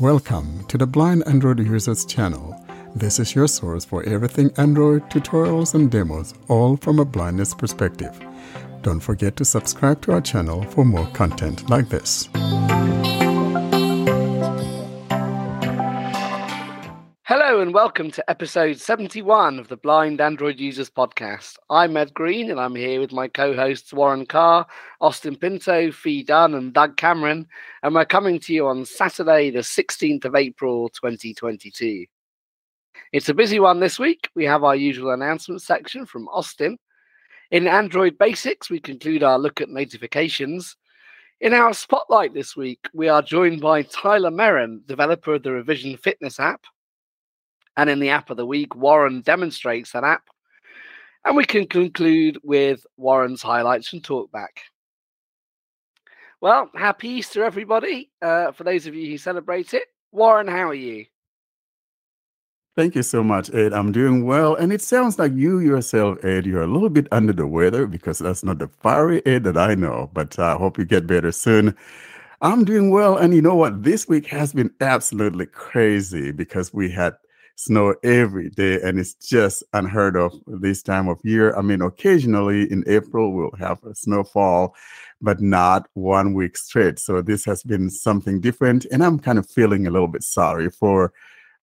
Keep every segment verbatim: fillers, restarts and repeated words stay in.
Welcome to the Blind Android Users channel. This is your source for everything Android, tutorials and demos, all from a blindness perspective. Don't forget to subscribe to our channel for more content like this. Hello and welcome to episode seventy-one of the Blind Android Users podcast. I'm Ed Green and I'm here with my co-hosts Warren Carr, Austin Pinto, Fee Dunn and Doug Cameron, and we're coming to you on Saturday the sixteenth of April twenty twenty-two. It's a busy one this week. We have our usual announcement section from Austin. In Android Basics, we conclude our look at notifications. In our spotlight this week, we are joined by Tyler Merren, developer of the Revision Fitness app. And in the app of the week, Warren demonstrates that app. And we can conclude with Warren's highlights from TalkBack. Well, happy Easter, everybody. Uh, for those of you who celebrate it. Warren, how are you? Thank you so much, Ed. I'm doing well. And it sounds like you yourself, Ed, you're a little bit under the weather because that's not the fiery Ed that I know. But I uh, hope you get better soon. I'm doing well. And you know what? This week has been absolutely crazy because we had snow every day, and it's just unheard of this time of year. I mean, occasionally in April, we'll have a snowfall, but not one week straight. So this has been something different, and I'm kind of feeling a little bit sorry for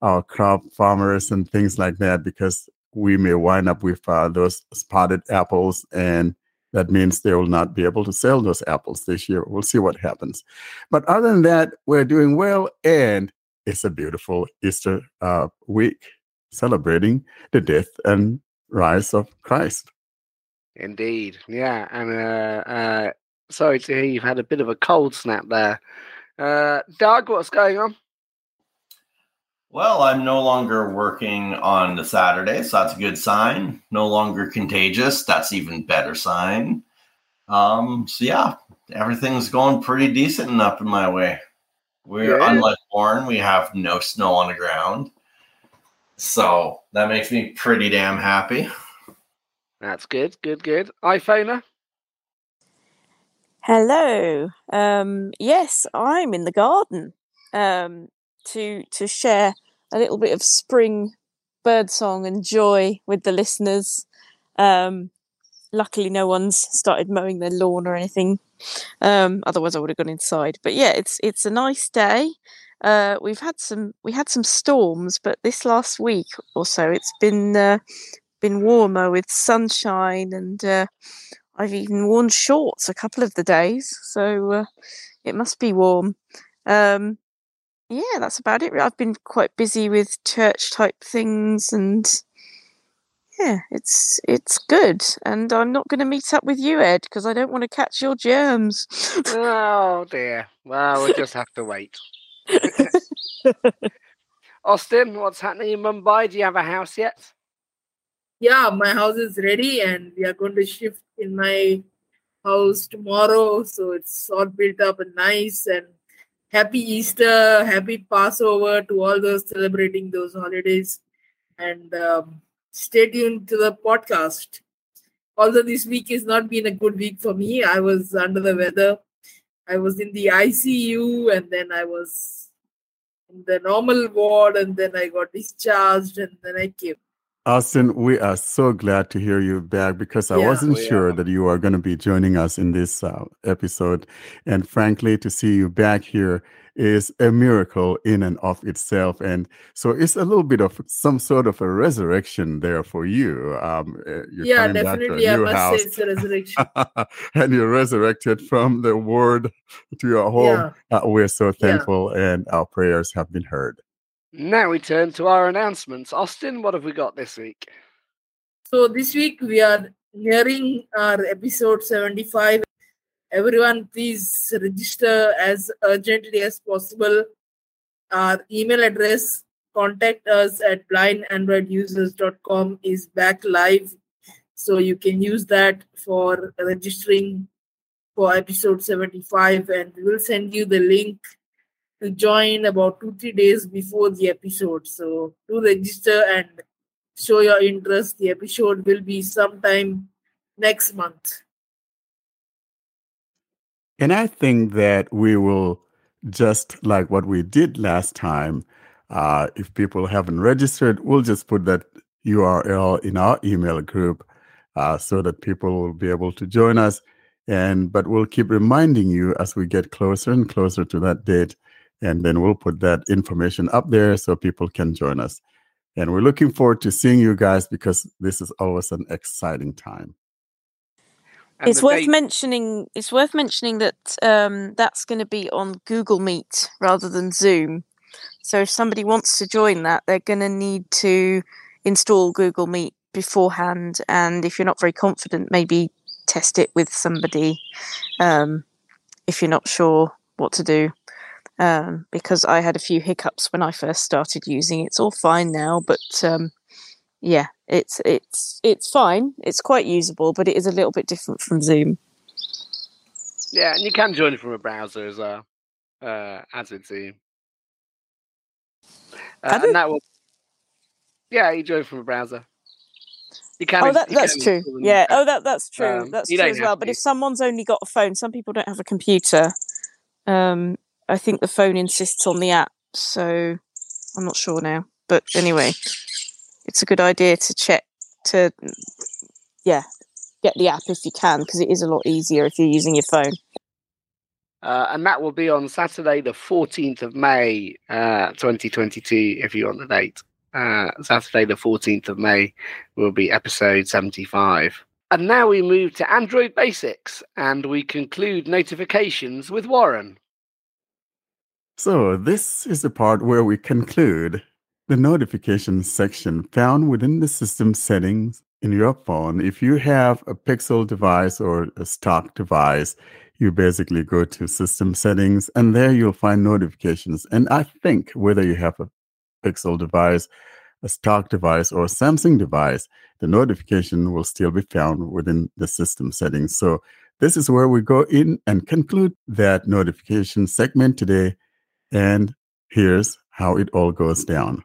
our crop farmers and things like that, because we may wind up with uh, those spotted apples, and that means they will not be able to sell those apples this year. We'll see what happens. But other than that, we're doing well, and it's a beautiful Easter uh, week, celebrating the death and rise of Christ. Indeed. Yeah. And uh, uh, sorry to hear you've had a bit of a cold snap there. Uh, Doug, what's going on? Well, I'm no longer working on the Saturday, so that's a good sign. No longer contagious. That's even better sign. Um, so, yeah, everything's going pretty decent and up in my way. We're yeah. Unlike Warren, we have no snow on the ground. So that makes me pretty damn happy. That's good, good, good. iPhoner? Hello. Um, yes, I'm in the garden um, to to share a little bit of spring birdsong and joy with the listeners. Um, luckily, no one's started mowing their lawn or anything. Um, otherwise I would have gone inside. But yeah, it's it's a nice day. Uh, we've had some we had some storms, but this last week or so it's been uh, been warmer with sunshine, and uh, I've even worn shorts a couple of the days, so uh, it must be warm. Um, yeah, that's about it. I've been quite busy with church type things, and yeah, it's it's good, and I'm not going to meet up with you, Ed, because I don't want to catch your germs. Oh dear! Well, we'll just have to wait. Austin, what's happening in Mumbai? Do you have a house yet? Yeah, my house is ready, and we are going to shift in my house tomorrow. So it's all built up and nice. And happy Easter, happy Passover to all those celebrating those holidays, and. Um, Stay tuned to the podcast. Although this week has not been a good week for me, I was under the weather. I was in the I C U, and then I was in the normal ward, and then I got discharged, and then I came. Austin, we are so glad to hear you back, because I yeah, wasn't sure are. that you are going to be joining us in this uh, episode. And frankly, to see you back here is a miracle in and of itself. And so it's a little bit of some sort of a resurrection there for you. Um, you yeah, definitely. I must house, say it's a resurrection. And you're resurrected from the ward to your home. Yeah. Uh, we're so thankful, yeah. And our prayers have been heard. Now we turn to our announcements. Austin, what have we got this week? So this week we are nearing our episode seventy-five. Everyone, please register as urgently as possible. Our email address, contact us at blind android users dot com, is back live. So you can use that for registering for episode seventy-five, and we will send you the link to join about two, three days before the episode. So do register and show your interest. The episode will be sometime next month. And I think that we will just like what we did last time, uh, if people haven't registered, we'll just put that U R L in our email group uh, so that people will be able to join us. And but we'll keep reminding you as we get closer and closer to that date. And then we'll put that information up there so people can join us. And we're looking forward to seeing you guys because this is always an exciting time. And it's worth date. mentioning. It's worth mentioning that um, that's going to be on Google Meet rather than Zoom. So if somebody wants to join that, they're going to need to install Google Meet beforehand. And if you're not very confident, maybe test it with somebody um, if you're not sure what to do. Um, because I had a few hiccups when I first started using it. It's all fine now, but um, yeah, it's it's it's fine. It's quite usable, but it is a little bit different from Zoom. Yeah, and you can join it from a browser as well, uh, as in Zoom. Uh, and that will, yeah, you join it from a browser. You can. Oh, that, you that's can true. Yeah. Oh, that that's true. Um, that's true as well. But if someone's only got a phone, some people don't have a computer. Um. I think the phone insists on the app, so I'm not sure now. But anyway, it's a good idea to check to, yeah, get the app if you can, because it is a lot easier if you're using your phone. Uh, and that will be on Saturday, the fourteenth of May, uh, twenty twenty-two, if you want the date. Uh, Saturday, the fourteenth of May, will be episode seventy-five. And now we move to Android Basics, and we conclude notifications with Warren. So this is the part where we conclude the notifications section found within the system settings in your phone. If you have a Pixel device or a stock device, you basically go to system settings and there you'll find notifications. And I think whether you have a Pixel device, a stock device or a Samsung device, the notification will still be found within the system settings. So this is where we go in and conclude that notification segment today. And here's how it all goes down.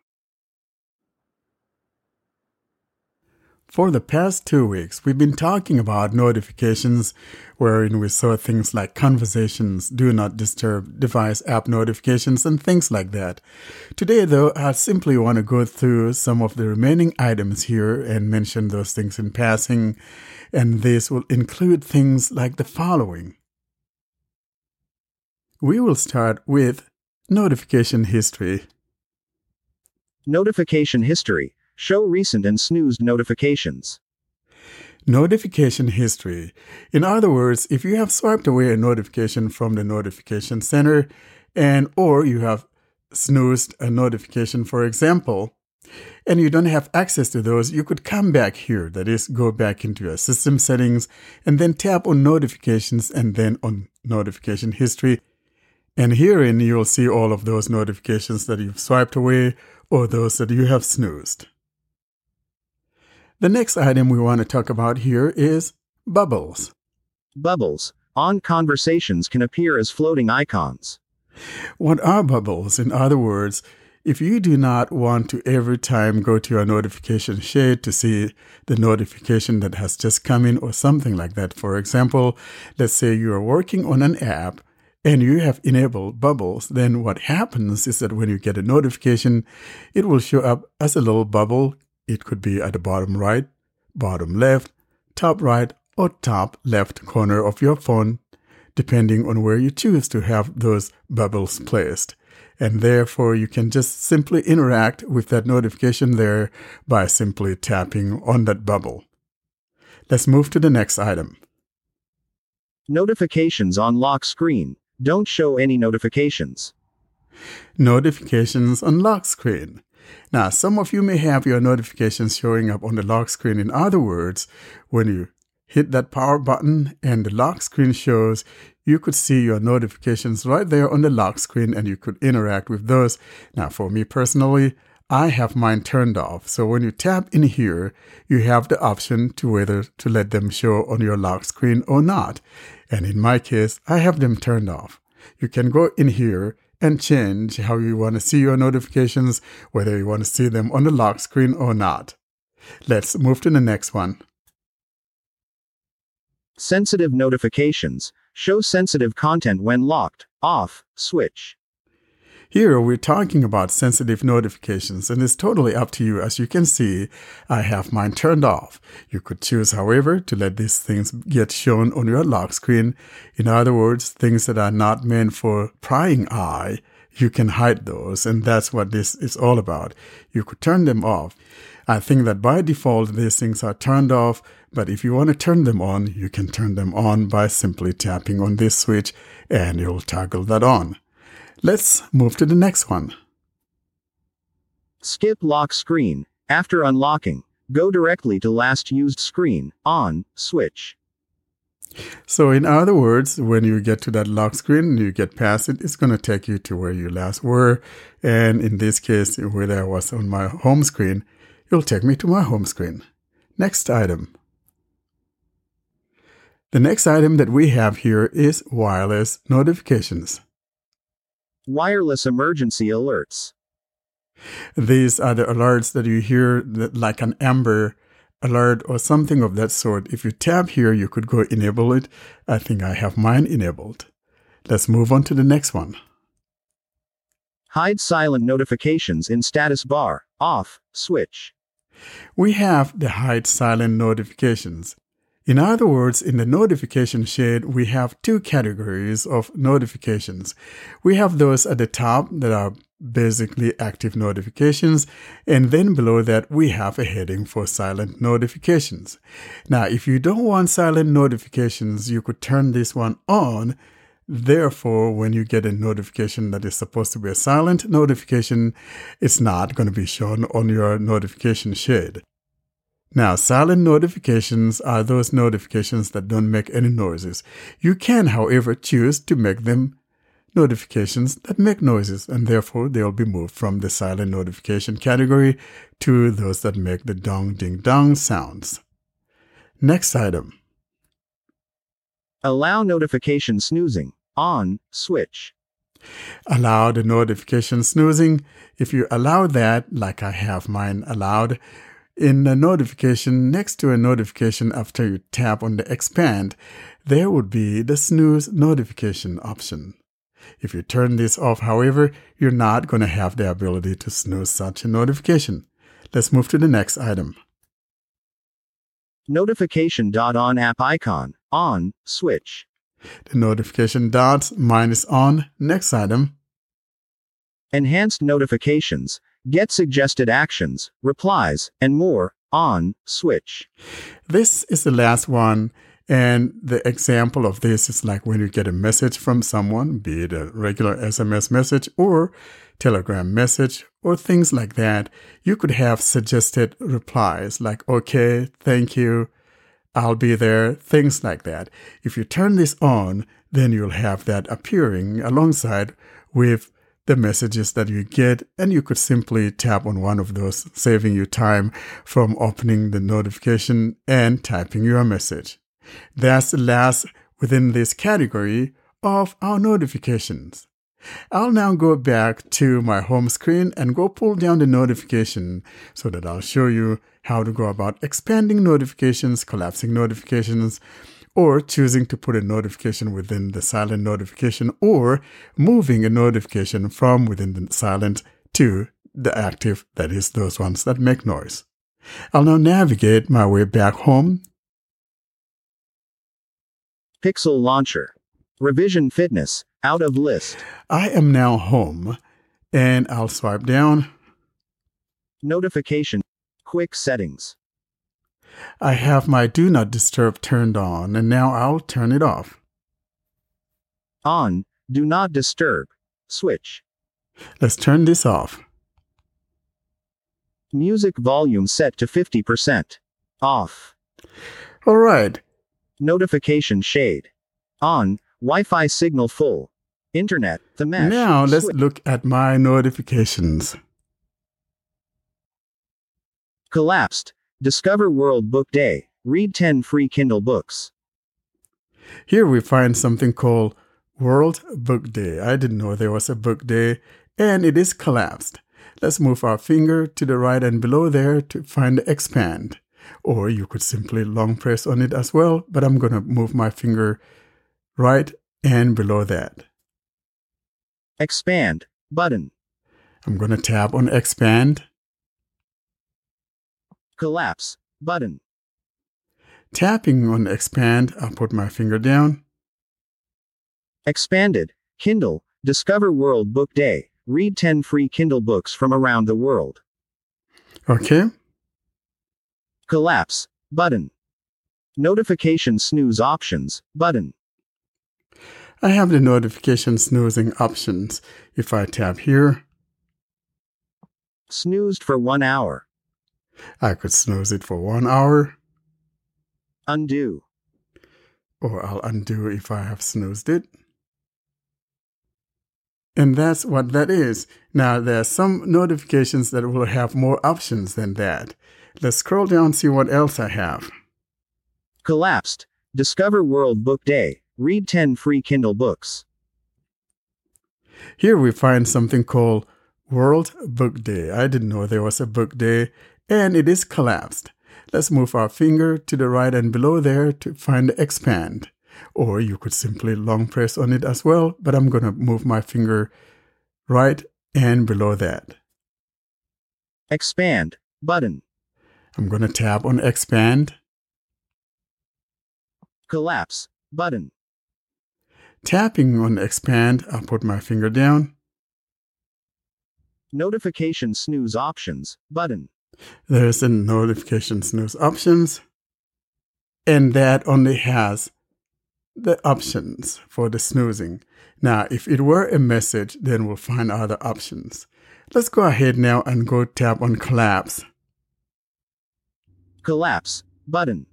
For the past two weeks, we've been talking about notifications, wherein we saw things like conversations, do not disturb, device app notifications, and things like that. Today, though, I simply want to go through some of the remaining items here and mention those things in passing. And this will include things like the following. We will start with notification history. Notification history. Show recent and snoozed notifications. Notification history. In other words, if you have swiped away a notification from the notification center and or you have snoozed a notification, for example, and you don't have access to those, you could come back here. That is, go back into your system settings and then tap on notifications and then on notification history. And herein, you'll see all of those notifications that you've swiped away or those that you have snoozed. The next item we want to talk about here is bubbles. Bubbles. On conversations can appear as floating icons. What are bubbles? In other words, if you do not want to every time go to your notification shade to see the notification that has just come in or something like that, for example, let's say you are working on an app and you have enabled bubbles, then what happens is that when you get a notification, it will show up as a little bubble. It could be at the bottom right, bottom left, top right, or top left corner of your phone, depending on where you choose to have those bubbles placed. And therefore, you can just simply interact with that notification there by simply tapping on that bubble. Let's move to the next item. Notifications on lock screen. Don't show any notifications. Notifications on lock screen. Now, some of you may have your notifications showing up on the lock screen. In other words, when you hit that power button and the lock screen shows, you could see your notifications right there on the lock screen and you could interact with those. Now, for me personally, I have mine turned off. So when you tap in here, you have the option to whether to let them show on your lock screen or not. And in my case, I have them turned off. You can go in here and change how you want to see your notifications, whether you want to see them on the lock screen or not. Let's move to the next one. Sensitive notifications. Show sensitive content when locked, off, switch. Here we're talking about sensitive notifications, and it's totally up to you. As you can see, I have mine turned off. You could choose, however, to let these things get shown on your lock screen. In other words, things that are not meant for prying eye, you can hide those, and that's what this is all about. You could turn them off. I think that by default, these things are turned off, but if you want to turn them on, you can turn them on by simply tapping on this switch, and you'll toggle that on. Let's move to the next one. Skip lock screen. After unlocking, go directly to last used screen, on, switch. So in other words, when you get to that lock screen, you get past it, it's going to take you to where you last were. And in this case, where I was on my home screen, it'll take me to my home screen. Next item. The next item that we have here is wireless notifications. Wireless emergency alerts. These are the alerts that you hear, like an Amber Alert or something of that sort. If you tap here, you could go enable it. I think I have mine enabled. Let's move on to the next one. Hide silent notifications in status bar, off, switch. We have the hide silent notifications. In other words, in the notification shade, we have two categories of notifications. We have those at the top that are basically active notifications, and then below that we have a heading for silent notifications. Now, if you don't want silent notifications, you could turn this one on. Therefore, when you get a notification that is supposed to be a silent notification, it's not going to be shown on your notification shade. Now, silent notifications are those notifications that don't make any noises. You can, however, choose to make them notifications that make noises, and therefore they'll be moved from the silent notification category to those that make the dong, ding, dong sounds. Next item. Allow notification snoozing, on, switch. Allow the notification snoozing. If you allow that, like I have mine allowed, in a notification, next to a notification after you tap on the expand, there would be the snooze notification option. If you turn this off, however, you're not going to have the ability to snooze such a notification. Let's move to the next item. Notification dot on app icon, on, switch. The notification dot, mine is on. Next item. Enhanced notifications. Get suggested actions, replies, and more, on, switch. This is the last one, and the example of this is like when you get a message from someone, be it a regular S M S message or Telegram message or things like that. You could have suggested replies like, okay, thank you, I'll be there, things like that. If you turn this on, then you'll have that appearing alongside with the messages that you get, and you could simply tap on one of those, saving you time from opening the notification and typing your message. That's the last within this category of our notifications. I'll now go back to my home screen and go pull down the notification so that I'll show you how to go about expanding notifications, collapsing notifications, or choosing to put a notification within the silent notification, or moving a notification from within the silent to the active, that is, those ones that make noise. I'll now navigate my way back home. Pixel Launcher. Revision Fitness. Out of list. I am now home, and I'll swipe down. Notification. Quick settings. I have my Do Not Disturb turned on, and now I'll turn it off. On, Do Not Disturb, switch. Let's turn this off. Music volume set to fifty percent. Off. All right. Notification shade. On, Wi-Fi signal full. Internet, the mesh. Now let's switch. Look at my notifications. Collapsed. Discover World Book Day. Read ten free Kindle books. Here we find something called World Book Day. I didn't know there was a book day, and it is collapsed. Let's move our finger to the right and below there to find the expand. or you could simply long press on it as well, but I'm going to move my finger right and below that. Expand button. I'm going to tap on expand. Collapse button. Tapping on expand, I'll put my finger down. Expanded Kindle. Discover World Book Day. Read ten free Kindle books from around the world. Okay. Collapse button. Notification snooze options button. I have the notification snoozing options. If I tap here. Snoozed for one hour. I could snooze it for one hour. Undo. Or I'll undo if I have snoozed it. And that's what that is. Now, there are some notifications that will have more options than that. Let's scroll down and see what else I have. Collapsed. Discover World Book Day. Read ten free Kindle books. Here we find something called World Book Day. I didn't know there was a book day, and it is collapsed. Let's move our finger to the right and below there to find expand. Or you could simply long press on it as well, but I'm going to move my finger right and below that. Expand button. I'm going to tap on expand. Collapse button. Tapping on expand, I'll put my finger down. Notification snooze options button. There's a notification snooze options, and that only has the options for the snoozing. Now, if it were a message, then we'll find other options. Let's go ahead now and go tap on collapse. Collapse button.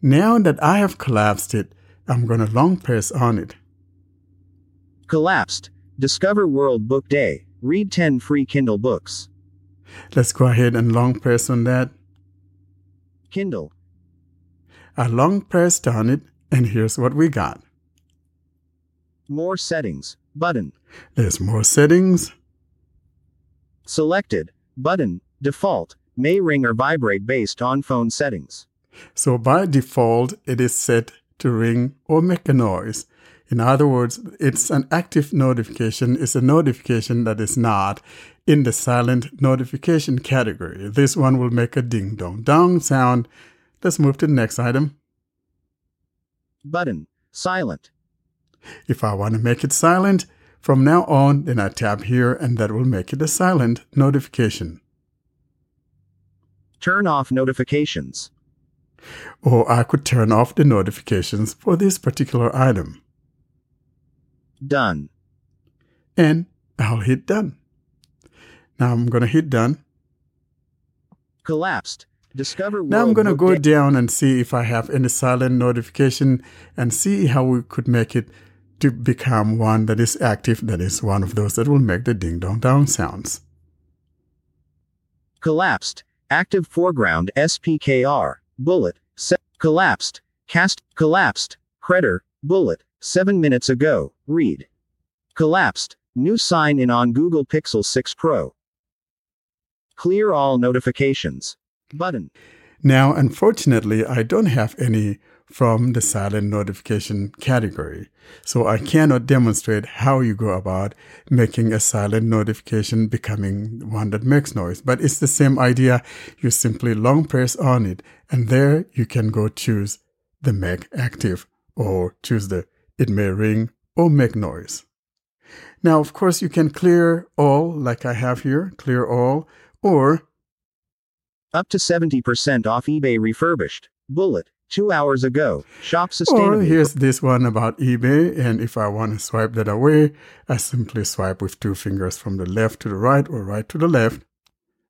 Now that I have collapsed it, I'm going to long press on it. Collapsed. Discover World Book Day. Read ten free Kindle books. Let's go ahead and long press on that. Kindle. I long pressed on it. And here's what we got. More settings button. There's more settings. Selected button. Default. May ring or vibrate based on phone settings. So by default, it is set to ring or make a noise. In other words, it's an active notification. It's a notification that is not in the silent notification category. This one will make a ding-dong-dong sound. Let's move to the next item. Button. Silent. If I want to make it silent, from now on, then I tap here and that will make it a silent notification. Turn off notifications. Or I could turn off the notifications for this particular item. Done. And I'll hit done. Now I'm going to hit done. Collapsed. Discover now I'm going to go down and see if I have any silent notification and see how we could make it to become one that is active, that is one of those that will make the ding-dong-dong sounds. Collapsed. Active foreground S P K R. Bullet. Se- collapsed. Cast. Collapsed. Creditor. Bullet. Seven minutes ago. Read. Collapsed. New sign-in on Google Pixel six Pro. Clear all notifications. Button. Now, unfortunately, I don't have any from the silent notification category, so I cannot demonstrate how you go about making a silent notification becoming one that makes noise. But it's the same idea. You simply long press on it, and there you can go choose the make active or choose the it may ring or make noise. Now, of course, you can clear all like I have here, clear all, or up to seventy percent off eBay refurbished. Bullet. Two hours ago. Shop sustainably. Or here's this one about eBay. And if I want to swipe that away, I simply swipe with two fingers from the left to the right or right to the left.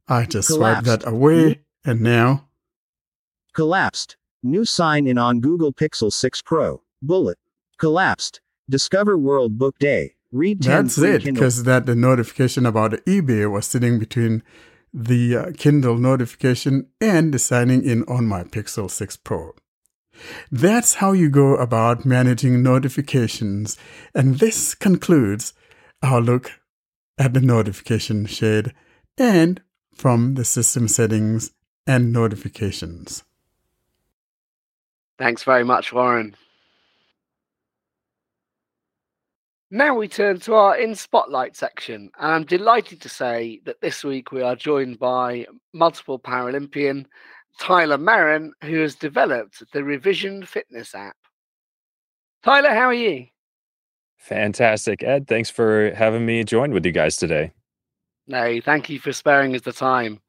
I just collapsed. Swipe that away. And now. Collapsed. New sign-in on Google Pixel six Pro. Bullet. Collapsed. Discover World Book Day. Read ten. That's it. Because that the notification about the eBay was sitting between the uh, Kindle notification and the signing in on my Pixel six Pro. That's how you go about managing notifications. And this concludes our look at the notification shade and from the system settings and notifications. Thanks very much, Warren. Now we turn to our In Spotlight section, and I'm delighted to say that this week we are joined by multiple Paralympian Tyler Merren, who has developed the Revision Fitness app. Tyler, how are you? Fantastic, Ed. Thanks for having me join with you guys today. No, thank you for sparing us the time.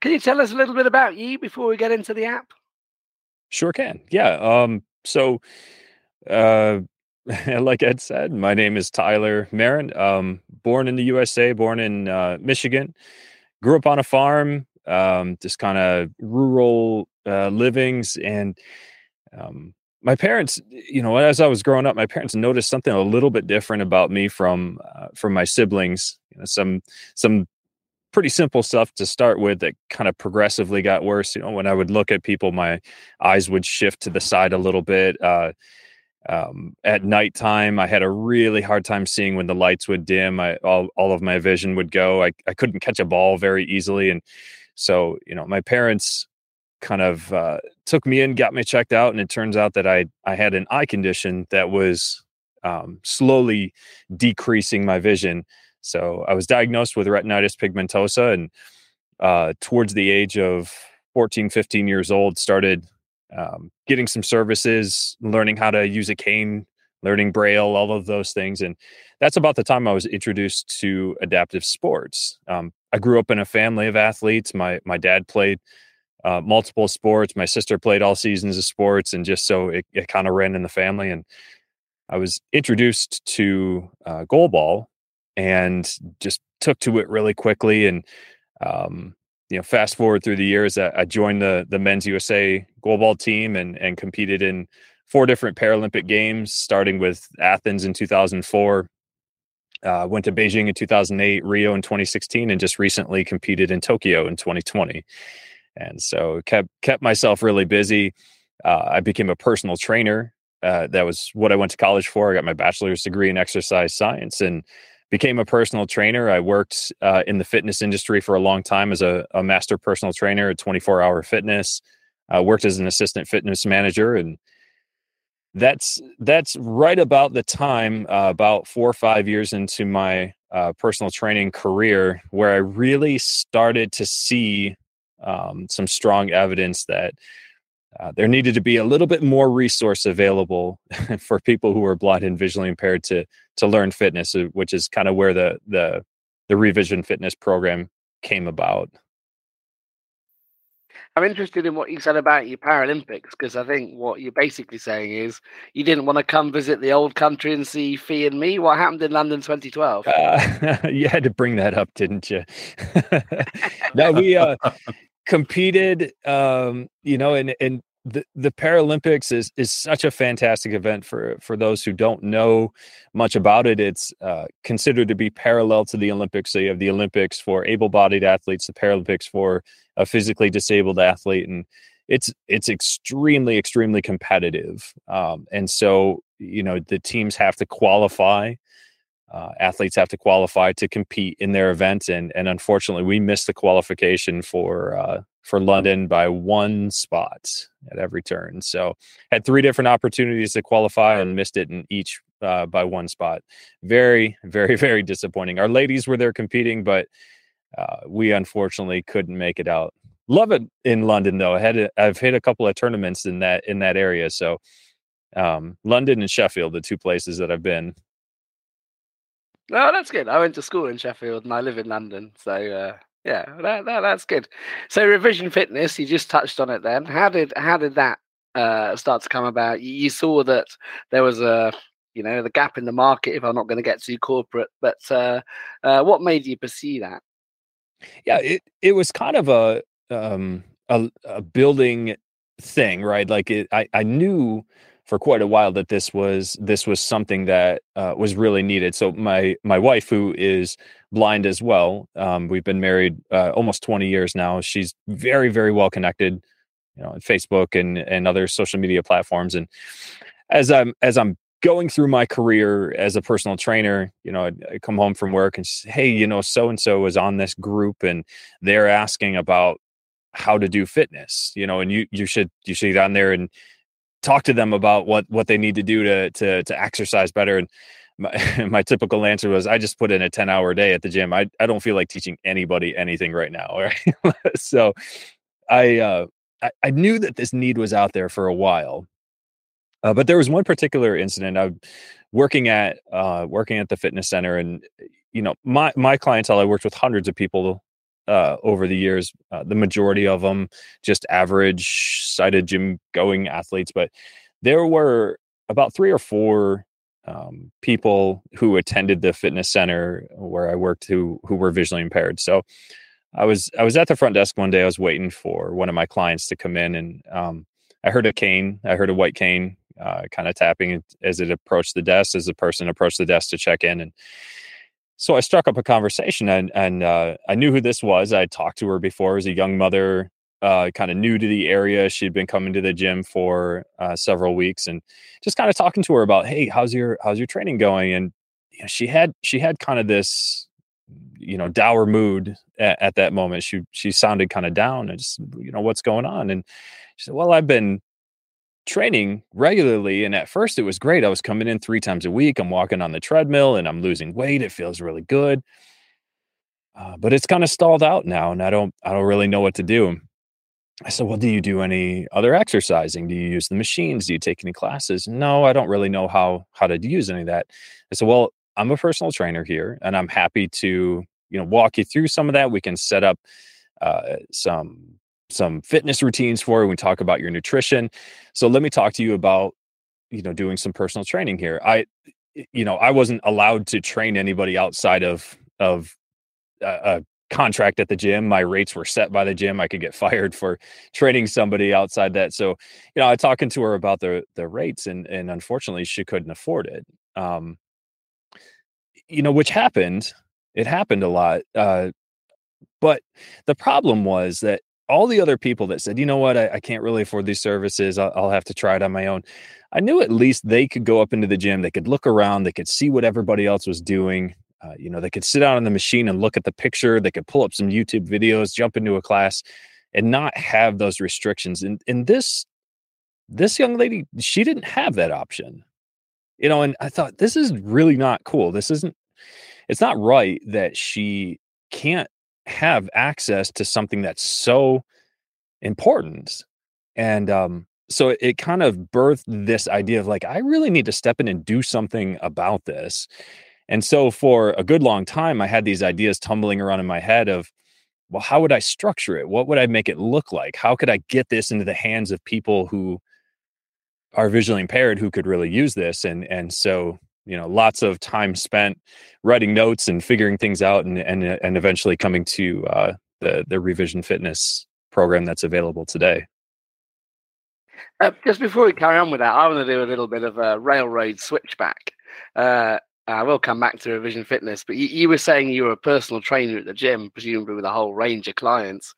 Can you tell us a little bit about you before we get into the app? Sure can. Yeah. Um, so... Uh, Like Ed said, my name is Tyler Merren. Um, born in the U S A, born in uh, Michigan, grew up on a farm, um, just kind of rural uh, livings. And um, my parents, you know, as I was growing up, my parents noticed something a little bit different about me from uh, from my siblings. You know, some some pretty simple stuff to start with that kind of progressively got worse. You know, when I would look at people, my eyes would shift to the side a little bit. Uh, Um, at nighttime, I had a really hard time seeing when the lights would dim. I, all, all of my vision would go. I, I couldn't catch a ball very easily. And so, you know, my parents kind of uh, took me in, got me checked out. And it turns out that I, I had an eye condition that was um, slowly decreasing my vision. So I was diagnosed with retinitis pigmentosa, and uh, towards the age of fourteen, fifteen years old, started Um, getting some services, learning how to use a cane, learning Braille, all of those things. And that's about the time I was introduced to adaptive sports. Um, I grew up in a family of athletes. My my dad played uh, multiple sports. My sister played all seasons of sports. And just so it, it kind of ran in the family. And I was introduced to uh, goalball and just took to it really quickly. And um You know, fast forward through the years, I joined the the men's U S A goalball team and and competed in four different Paralympic games, starting with Athens in two thousand four, uh, went to Beijing in two thousand eight, Rio in twenty sixteen, and just recently competed in Tokyo in twenty twenty. And so kept kept myself really busy. Uh, I became a personal trainer. Uh, that was what I went to college for. I got my bachelor's degree in exercise science and became a personal trainer. I worked uh, in the fitness industry for a long time as a, a master personal trainer at twenty-four hour fitness. I uh, worked as an assistant fitness manager. And that's that's right about the time, uh, about four or five years into my uh, personal training career, where I really started to see um, some strong evidence that uh, there needed to be a little bit more resource available for people who are blind and visually impaired to to learn fitness, which is kind of where the, the the Revision Fitness program came about. I'm interested in what you said about your Paralympics, because I think what you're basically saying is you didn't want to come visit the old country and see Fee and me. What happened in London twenty twelve? Uh, you had to bring that up, didn't you? No, we uh, competed, um, you know, and, and The, the Paralympics is is such a fantastic event for, for those who don't know much about it. It's uh, considered to be parallel to the Olympics. So you have the Olympics for able-bodied athletes, the Paralympics for a physically disabled athlete. And it's it's extremely, extremely competitive. Um, and so, you know, the teams have to qualify. Uh, athletes have to qualify to compete in their event. And, and unfortunately, we missed the qualification for uh, for London by one spot at every turn. So had three different opportunities to qualify and missed it in each uh, by one spot. Very, very, very disappointing. Our ladies were there competing, but uh, we unfortunately couldn't make it out. Love it in London, though. I had a, I've hit a couple of tournaments in that in that area. So um, London and Sheffield, the two places that I've been. No, that's good. I went to school in Sheffield and I live in London. So, uh, yeah, that, that, that's good. So Revision Fitness, you just touched on it then. How did how did that uh, start to come about? You saw that there was a, you know, the gap in the market, if I'm not going to get too corporate. But uh, uh, what made you pursue that? Yeah, it, it was kind of a, um, a, a building thing, right? Like it, I, I knew... for quite a while that this was this was something that uh, was really needed. So my my wife, who is blind as well, um, we've been married uh, almost twenty years now. She's very, very well connected, you know, on Facebook and and other social media platforms. And as I'm as I'm going through my career as a personal trainer, you know, I, I come home from work and say, hey, you know, so and so is on this group and they're asking about how to do fitness, you know, and you, you should, you should get on there and talk to them about what, what they need to do to, to, to exercise better. And my, my typical answer was, I just put in a ten hour day at the gym. I, I don't feel like teaching anybody anything right now. Right? So I, uh, I, I knew that this need was out there for a while. Uh, but there was one particular incident. I'm working at, uh, working at the fitness center, and, you know, my, my clientele, I worked with hundreds of people, uh, over the years, uh, the majority of them just average sighted gym going athletes. But there were about three or four, um, people who attended the fitness center where I worked who, who were visually impaired. So I was, I was at the front desk one day. I was waiting for one of my clients to come in, and, um, I heard a cane. I heard a white cane uh, kind of tapping as it approached the desk, as the person approached the desk to check in. And so I struck up a conversation, and, and uh, I knew who this was. I had talked to her before. It was a young mother, uh, kind of new to the area. She'd been coming to the gym for uh, several weeks, and just kind of talking to her about, hey, how's your how's your training going? And you know, she had she had kind of this, you know, dour mood at, at that moment. She she sounded kind of down, and just, you know, what's going on? And she said, well, I've been training regularly, and at first it was great. I was coming in three times a week. I'm walking on the treadmill, and I'm losing weight. It feels really good. Uh, but it's kind of stalled out now, and I don't, I don't really know what to do. I said, well, do you do any other exercising? Do you use the machines? Do you take any classes? No, I don't really know how, how to use any of that. I said, well, I'm a personal trainer here, and I'm happy to, you know, walk you through some of that. We can set up uh, some some fitness routines for you. We talk about your nutrition. So let me talk to you about, you know, doing some personal training here. I, you know, I wasn't allowed to train anybody outside of, of a, a contract at the gym. My rates were set by the gym. I could get fired for training somebody outside that. So, you know, I talking to her about the, the rates, and, and unfortunately she couldn't afford it. Um, you know, which happened, it happened a lot. Uh, but the problem was that all the other people that said, you know what, I, I can't really afford these services. I'll, I'll have to try it on my own. I knew at least they could go up into the gym. They could look around. They could see what everybody else was doing. Uh, you know, they could sit down on the machine and look at the picture. They could pull up some YouTube videos, jump into a class, and not have those restrictions. And, and this, this young lady, she didn't have that option, you know, and I thought, this is really not cool. This isn't, it's not right that she can't have access to something that's so important. And um, so it, it kind of birthed this idea of like, I really need to step in and do something about this. And so for a good long time, I had these ideas tumbling around in my head of, well, how would I structure it? What would I make it look like? How could I get this into the hands of people who are visually impaired, who could really use this? And, and so, you know, lots of time spent writing notes and figuring things out, and and, and eventually coming to uh, the the Revision Fitness program that's available today. Uh, just before we carry on with that, I want to do a little bit of a railroad switchback. Uh, I will come back to Revision Fitness, but you, you were saying you were a personal trainer at the gym, presumably with a whole range of clients.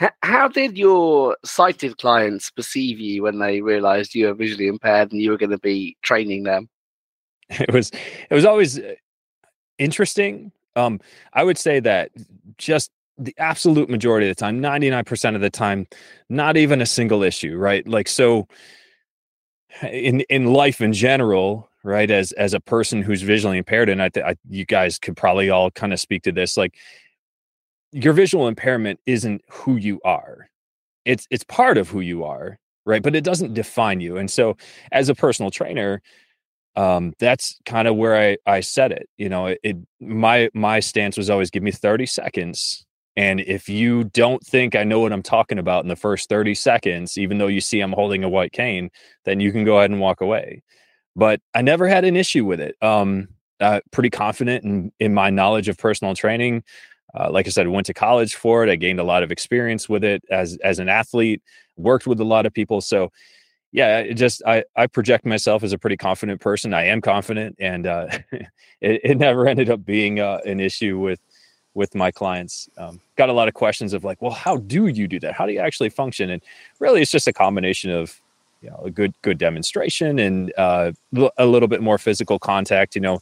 H- how did your sighted clients perceive you when they realized you were visually impaired and you were going to be training them? It was, it was always interesting. Um, I would say that just the absolute majority of the time, ninety-nine percent of the time, not even a single issue, right? Like, so in, in life in general, right. As, as a person who's visually impaired, and I, th- I you guys could probably all kind of speak to this, like your visual impairment isn't who you are. It's, it's part of who you are, right? But it doesn't define you. And so as a personal trainer, Um, that's kind of where I, I said it, you know, it, it, my, my stance was always give me thirty seconds. And if you don't think I know what I'm talking about in the first thirty seconds, even though you see I'm holding a white cane, then you can go ahead and walk away. But I never had an issue with it. Um, uh, pretty confident in, in my knowledge of personal training. Uh, like I said, I went to college for it. I gained a lot of experience with it as, as an athlete, worked with a lot of people. So yeah, it just I, I project myself as a pretty confident person. I am confident, and uh, it, it never ended up being uh, an issue with with my clients. Um, got a lot of questions of like, well, how do you do that? How do you actually function? And really, it's just a combination of, you know, a good good demonstration and uh, a little bit more physical contact. You know,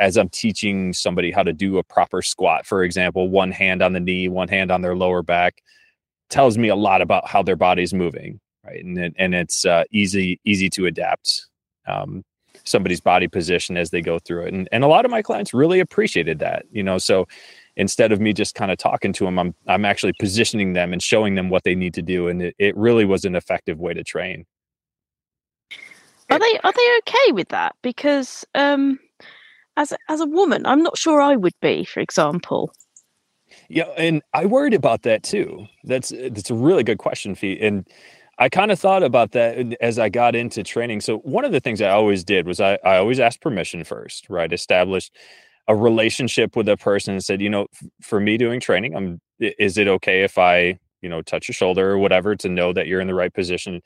as I'm teaching somebody how to do a proper squat, for example, one hand on the knee, one hand on their lower back. tells me a lot about how their body's moving, right? And it, and it's uh, easy easy to adapt um, somebody's body position as they go through it. And and a lot of my clients really appreciated that, you know. So instead of me just kind of talking to them, I'm I'm actually positioning them and showing them what they need to do. And it, it really was an effective way to train. Are they are they okay with that? Because um, as as a woman, I'm not sure I would be, for example. Yeah, and I worried about that too. That's that's a really good question, Fee. And I kind of thought about that as I got into training. So one of the things I always did was I, I always asked permission first, right? Established a relationship with a person and said, you know, for me doing training, I'm, is it okay if I, you know, touch your shoulder or whatever to know that you're in the right position?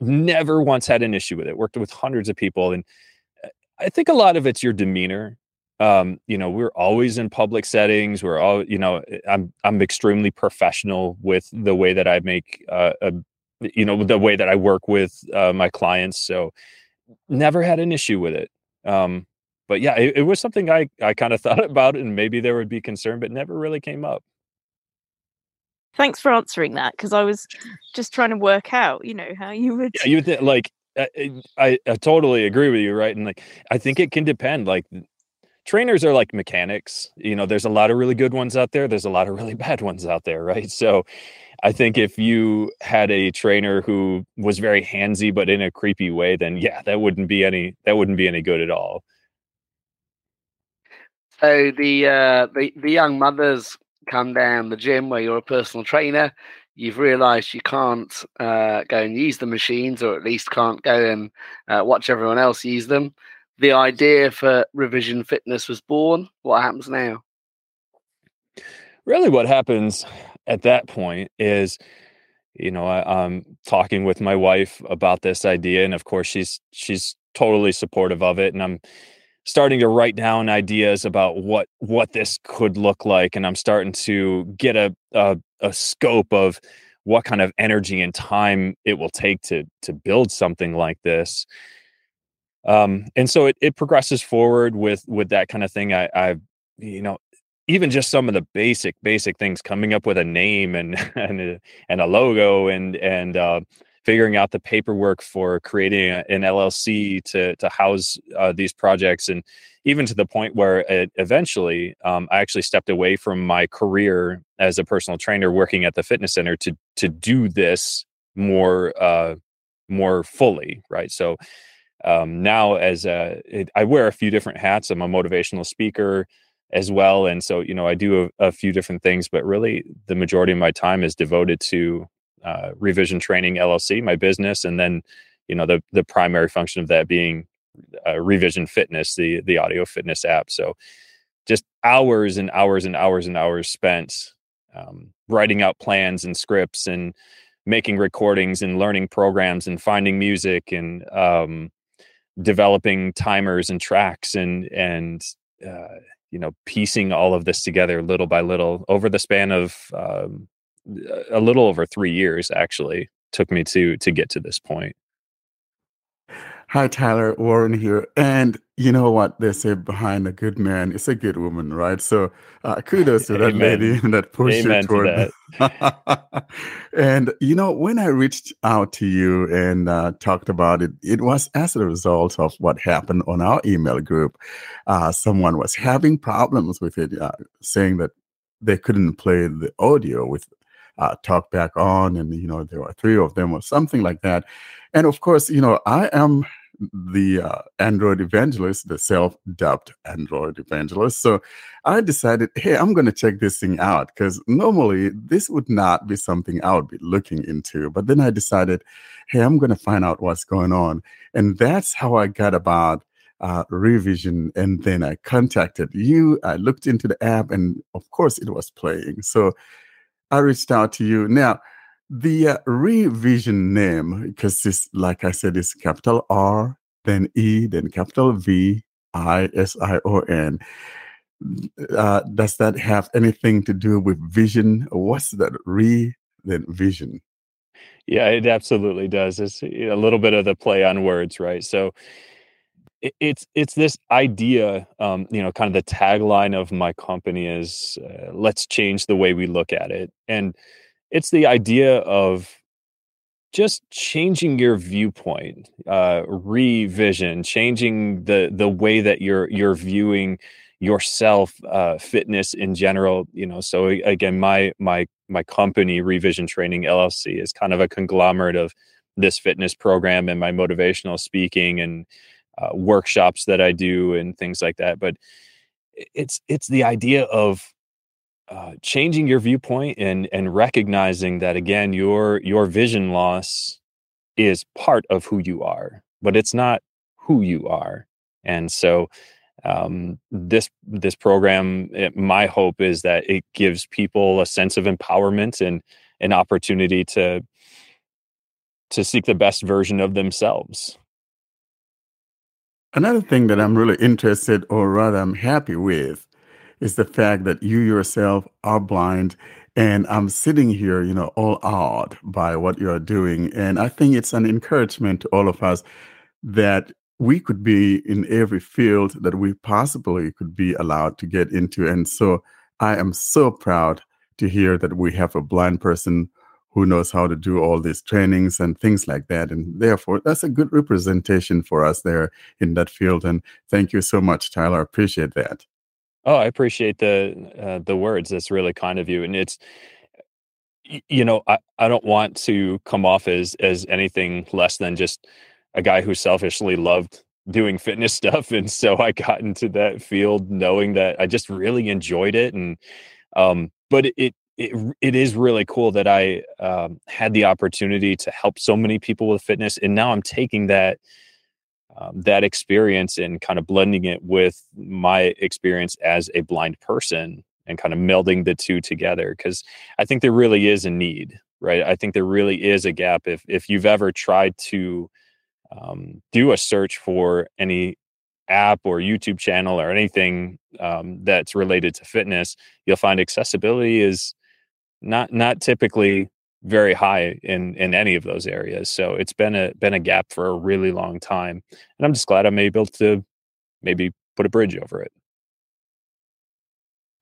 Never once had an issue with it. Worked with hundreds of people. And I think a lot of it's your demeanor. Um, you know, we're always in public settings. We're all, you know, I'm, I'm extremely professional with the way that I make, uh, a, you know, the way that I work with uh, my clients. So never had an issue with it. Um, but yeah, it, it was something I, I kind of thought about, and maybe there would be concern, but never really came up. Thanks for answering that, because I was just trying to work out, you know, how you would. Yeah, you th- like, I, I, I totally agree with you, right? And like, I think it can depend, like, trainers are like mechanics. You know, there's a lot of really good ones out there. There's a lot of really bad ones out there, right? So I think if you had a trainer who was very handsy, but in a creepy way, then yeah, that wouldn't be any, that wouldn't be any good at all. So the, uh, the, the young mothers come down the gym where you're a personal trainer. You've realized you can't uh, go and use the machines, or at least can't go and uh, watch everyone else use them. The idea for Revision Fitness was born. What happens now? Really what happens at that point is, you know, I, I'm talking with my wife about this idea. And of course, she's she's totally supportive of it. And I'm starting to write down ideas about what what this could look like. And I'm starting to get a a, a scope of what kind of energy and time it will take to to build something like this. Um, and so it, it progresses forward with, with that kind of thing. I, I, you know, even just some of the basic, basic things, coming up with a name and, and, a, and a logo and, and, uh, figuring out the paperwork for creating a, an L L C to, to house, uh, these projects. And even to the point where it eventually, um, I actually stepped away from my career as a personal trainer working at the fitness center to, to do this more, uh, more fully. Right. So, Um, now as a, it, I wear a few different hats. I'm a motivational speaker as well. And so, you know, I do a, a few different things, but really the majority of my time is devoted to uh, Revision Training L L C, my business. And then, you know, the the primary function of that being uh, Revision Fitness, the the audio fitness app. So just hours and hours and hours and hours spent um, writing out plans and scripts and making recordings and learning programs and finding music and, um, developing timers and tracks and, and, uh, you know, piecing all of this together little by little over the span of, um, a little over three years actually took me to, to get to this point. Hi, Tyler, Warren here. And you know what they say, behind a good man is a good woman, right? So uh, kudos to that lady that pushed you toward that. And, you know, when I reached out to you and uh, talked about it, it was as a result of what happened on our email group. Uh, someone was having problems with it, uh, saying that they couldn't play the audio with Uh, talk back on, and you know, there were three of them or something like that. And of course, you know, I am the uh, Android evangelist, the self-dubbed Android evangelist. So I decided, hey, I'm going to check this thing out, because normally this would not be something I would be looking into. But then I decided, hey, I'm going to find out what's going on. And that's how I got about Uh, Revision, and then I contacted you. I looked into the app, and of course it was playing. So I reached out to you. Now, the uh, Revision name, because this, like I said, is capital R, then E, then capital V, I, S, I, O, N. Uh, does that have anything to do with vision? What's that? Re, then vision. Yeah, it absolutely does. It's a little bit of the play on words, right? So it, it's it's this idea, um, you know, kind of the tagline of my company is, uh, let's change the way we look at it. And it's the idea of just changing your viewpoint, uh, revision, changing the the way that you're you're viewing yourself, uh, fitness in general. You know, so again, my my my company, Revision Training L L C, is kind of a conglomerate of this fitness program and my motivational speaking and uh, workshops that I do and things like that. But it's it's the idea of Uh, changing your viewpoint and and recognizing that, again, your your vision loss is part of who you are, but it's not who you are. And so um, this this program, it, my hope is that it gives people a sense of empowerment and an opportunity to to seek the best version of themselves. Another thing that I'm really interested, or rather I'm happy with, is the fact that you yourself are blind, and I'm sitting here, you know, all awed by what you're doing. And I think it's an encouragement to all of us that we could be in every field that we possibly could be allowed to get into. And so I am so proud to hear that we have a blind person who knows how to do all these trainings and things like that. And therefore, that's a good representation for us there in that field. And thank you so much, Tyler. I appreciate that. Oh, I appreciate the uh, the words. That's really kind of you. And it's, you know, I, I don't want to come off as as anything less than just a guy who selfishly loved doing fitness stuff. And so I got into that field knowing that I just really enjoyed it. And um, but it it it is really cool that I um, had the opportunity to help so many people with fitness. And now I'm taking that Um, that experience and kind of blending it with my experience as a blind person and kind of melding the two together. Because I think there really is a need, right? I think there really is a gap. If if you've ever tried to um, do a search for any app or YouTube channel or anything um, that's related to fitness, you'll find accessibility is not not typically very high in, in any of those areas. So it's been a, been a gap for a really long time. And I'm just glad I'm able to maybe put a bridge over it.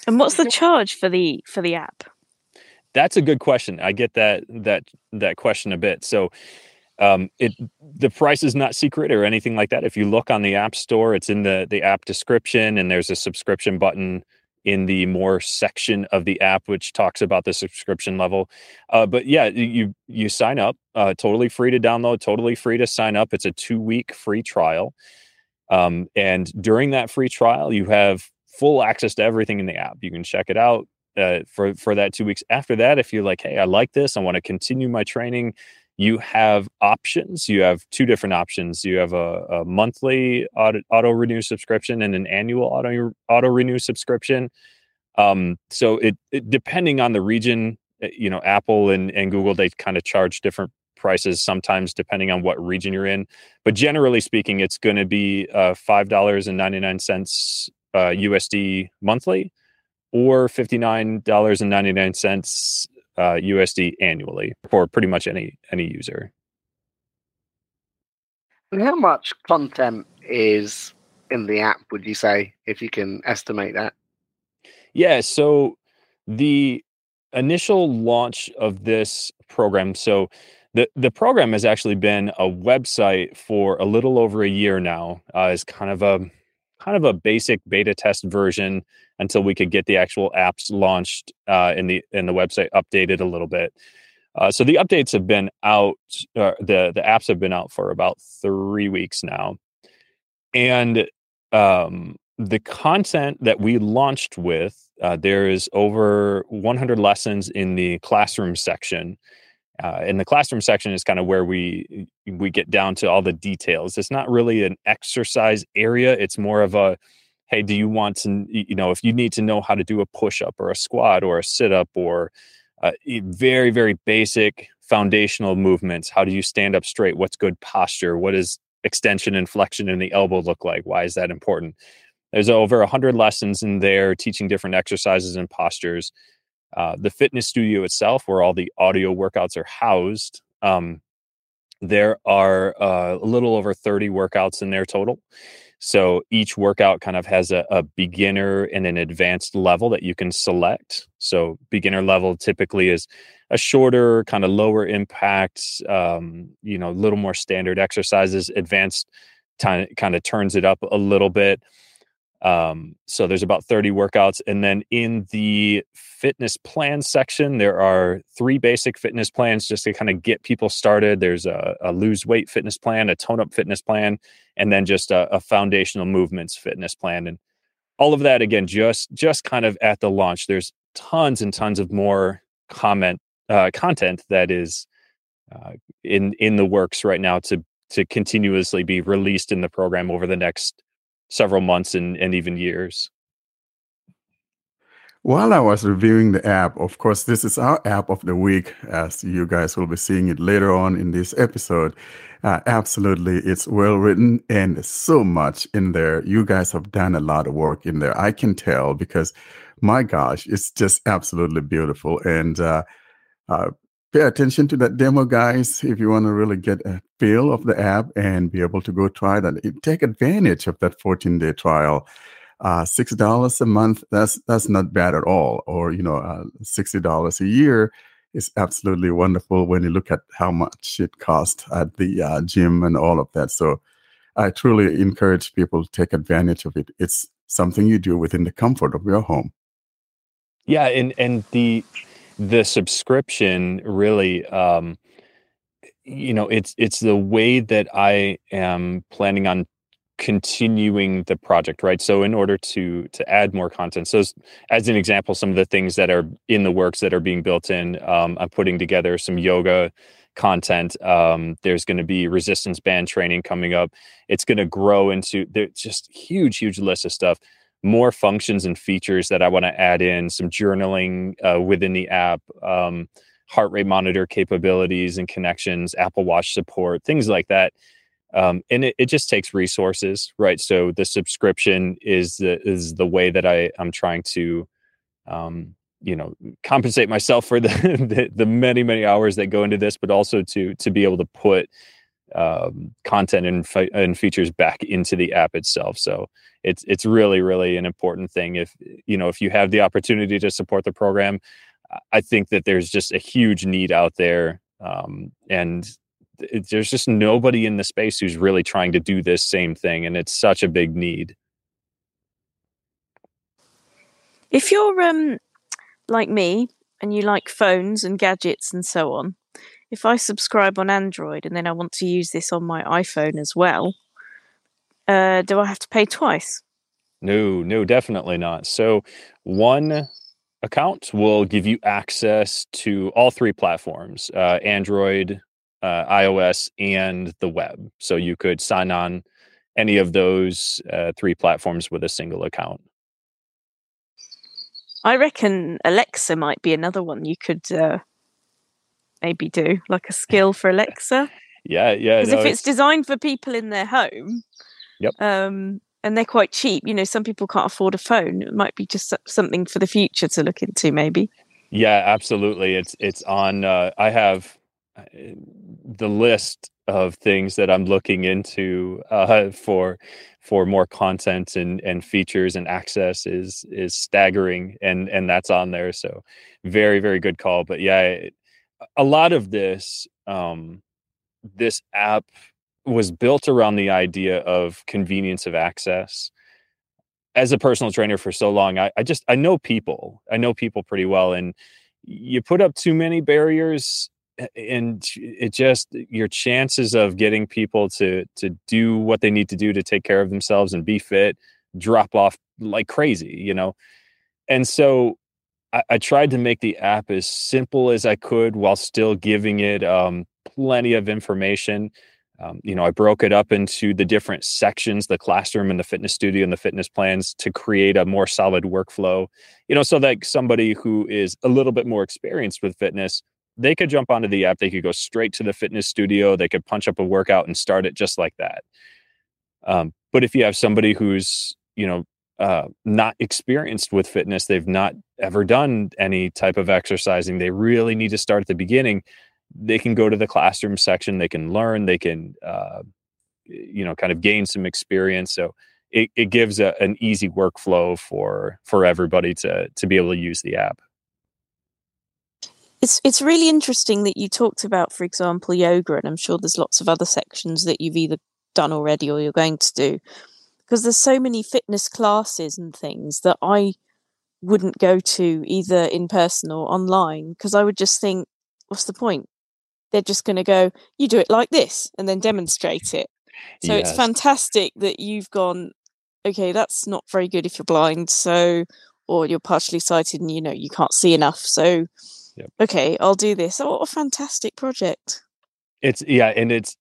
And what's the charge for the, for the app? That's a good question. I get that, that, that question a bit. So um, it, the price is not secret or anything like that. If you look on the App Store, it's in the, the app description, and there's a subscription button in the more section of the app, which talks about the subscription level. Uh, but yeah, you you sign up, uh, totally free to download, totally free to sign up. It's a two-week free trial. Um, and during that free trial, you have full access to everything in the app. You can check it out uh, for, for that two weeks. After that, if you're like, hey, I like this, I want to continue my training, you have options. You have two different options. You have a, a monthly auto, auto renew subscription and an annual auto auto renew subscription. Um, so it, it depending on the region, you know, Apple and, and Google, they kind of charge different prices sometimes depending on what region you're in. But generally speaking, it's going to be uh, five dollars and ninety-nine cents uh, U S D monthly, or fifty-nine dollars and ninety-nine cents Uh, U S D annually for pretty much any any user. And how much content is in the app, would you say, if you can estimate that? Yeah, so the initial launch of this program, so the, the program has actually been a website for a little over a year now. Uh, it's kind of a kind of a basic beta test version until we could get the actual apps launched uh, in the in the website updated a little bit. Uh, so the updates have been out, uh, the, the apps have been out for about three weeks now. And um, the content that we launched with, uh, there is over one hundred lessons in the classroom section. Uh, and the classroom section is kind of where we we get down to all the details. It's not really an exercise area. It's more of a, hey, do you want to, you know, if you need to know how to do a push-up or a squat or a sit-up or uh, very, very basic foundational movements. How do you stand up straight? What's good posture? What does extension and flexion in the elbow look like? Why is that important? There's over one hundred lessons in there teaching different exercises and postures. Uh, the fitness studio itself, where all the audio workouts are housed, um, there are uh, a little over thirty workouts in there total. So each workout kind of has a, a beginner and an advanced level that you can select. So beginner level typically is a shorter, kind of lower impact, um, you know, a little more standard exercises. Advanced kind of, kind of turns it up a little bit. Um, so there's about thirty workouts. And then in the fitness plan section, there are three basic fitness plans just to kind of get people started. There's a, a lose weight fitness plan, a tone up fitness plan, and then just a, a foundational movements fitness plan. And all of that, again, just, just kind of at the launch. There's tons and tons of more comment, uh, content that is, uh, in, in the works right now to, to continuously be released in the program over the next several months and, and even years. While I was reviewing the app, of course, this is our app of the week, as you guys will be seeing it later on in this episode. Uh, absolutely, it's well written and there's so much in there. You guys have done a lot of work in there. I can tell because, my gosh, it's just absolutely beautiful. And uh, uh, pay attention to that demo, guys, if you want to really get a feel of the app and be able to go try that. Take advantage of that fourteen-day trial. Uh, six dollars a month, that's that's not bad at all. Or, you know, uh, sixty dollars a year is absolutely wonderful when you look at how much it costs at the uh, gym and all of that. So I truly encourage people to take advantage of it. It's something you do within the comfort of your home. Yeah, and, and the... The subscription really, um, you know, it's it's the way that I am planning on continuing the project, right? So in order to to add more content, so as, as an example, some of the things that are in the works that are being built in, um, I'm putting together some yoga content. Um, there's going to be resistance band training coming up. It's going to grow into there's just huge, huge list of stuff. More functions and features that I want to add in, some journaling uh, within the app, um, heart rate monitor capabilities and connections, Apple Watch support, things like that. Um, and it, it just takes resources, right? So the subscription is the, is the way that I, I'm trying to, um, you know, compensate myself for the, the the many, many hours that go into this, but also to to be able to put um, content and, fi- and features back into the app itself. So it's, it's really, really an important thing. If, you know, if you have the opportunity to support the program, I think that there's just a huge need out there. Um, and it, there's just nobody in the space who's really trying to do this same thing. And it's such a big need. If you're, um, like me and you like phones and gadgets and so on, if I subscribe on Android and then I want to use this on my iPhone as well, uh, do I have to pay twice? No, no, definitely not. So one account will give you access to all three platforms, uh, Android, uh, iOS, and the web. So you could sign on any of those uh, three platforms with a single account. I reckon Alexa might be another one you could... Uh... maybe do, like a skill for Alexa. yeah, yeah. Because no, if it's, it's designed for people in their home, yep. um, and they're quite cheap, you know, some people can't afford a phone. It might be just something for the future to look into, maybe. Yeah, absolutely. It's it's on, uh, I have the list of things that I'm looking into uh, for for more content and, and features and access is is staggering, and, and that's on there. So very, very good call. But yeah, it, a lot of this, um, this app was built around the idea of convenience of access. As a personal trainer for so long, I, I just, I know people, I know people pretty well. And you put up too many barriers and it just, your chances of getting people to, to do what they need to do to take care of themselves and be fit drop off like crazy, you know? And so I tried to make the app as simple as I could while still giving it um, plenty of information. Um, you know, I broke it up into the different sections, the classroom and the fitness studio and the fitness plans to create a more solid workflow, you know, so that somebody who is a little bit more experienced with fitness, they could jump onto the app. They could go straight to the fitness studio. They could punch up a workout and start it just like that. Um, but if you have somebody who's, you know, Uh, not experienced with fitness, they've not ever done any type of exercising, they really need to start at the beginning, they can go to the classroom section, they can learn, they can, uh, you know, kind of gain some experience. So it, it gives a, an easy workflow for for everybody to to be able to use the app. It's it's really interesting that you talked about, for example, yoga, and I'm sure there's lots of other sections that you've either done already or you're going to do, because there's so many fitness classes and things that I wouldn't go to either in person or online, because I would just think, what's the point? They're just going to go, you do it like this and then demonstrate it. So yes. It's fantastic that you've gone, okay, that's not very good if you're blind, so, or you're partially sighted and you know you can't see enough, so yep. Okay, I'll do this. Oh, what a fantastic project. It's yeah, and it's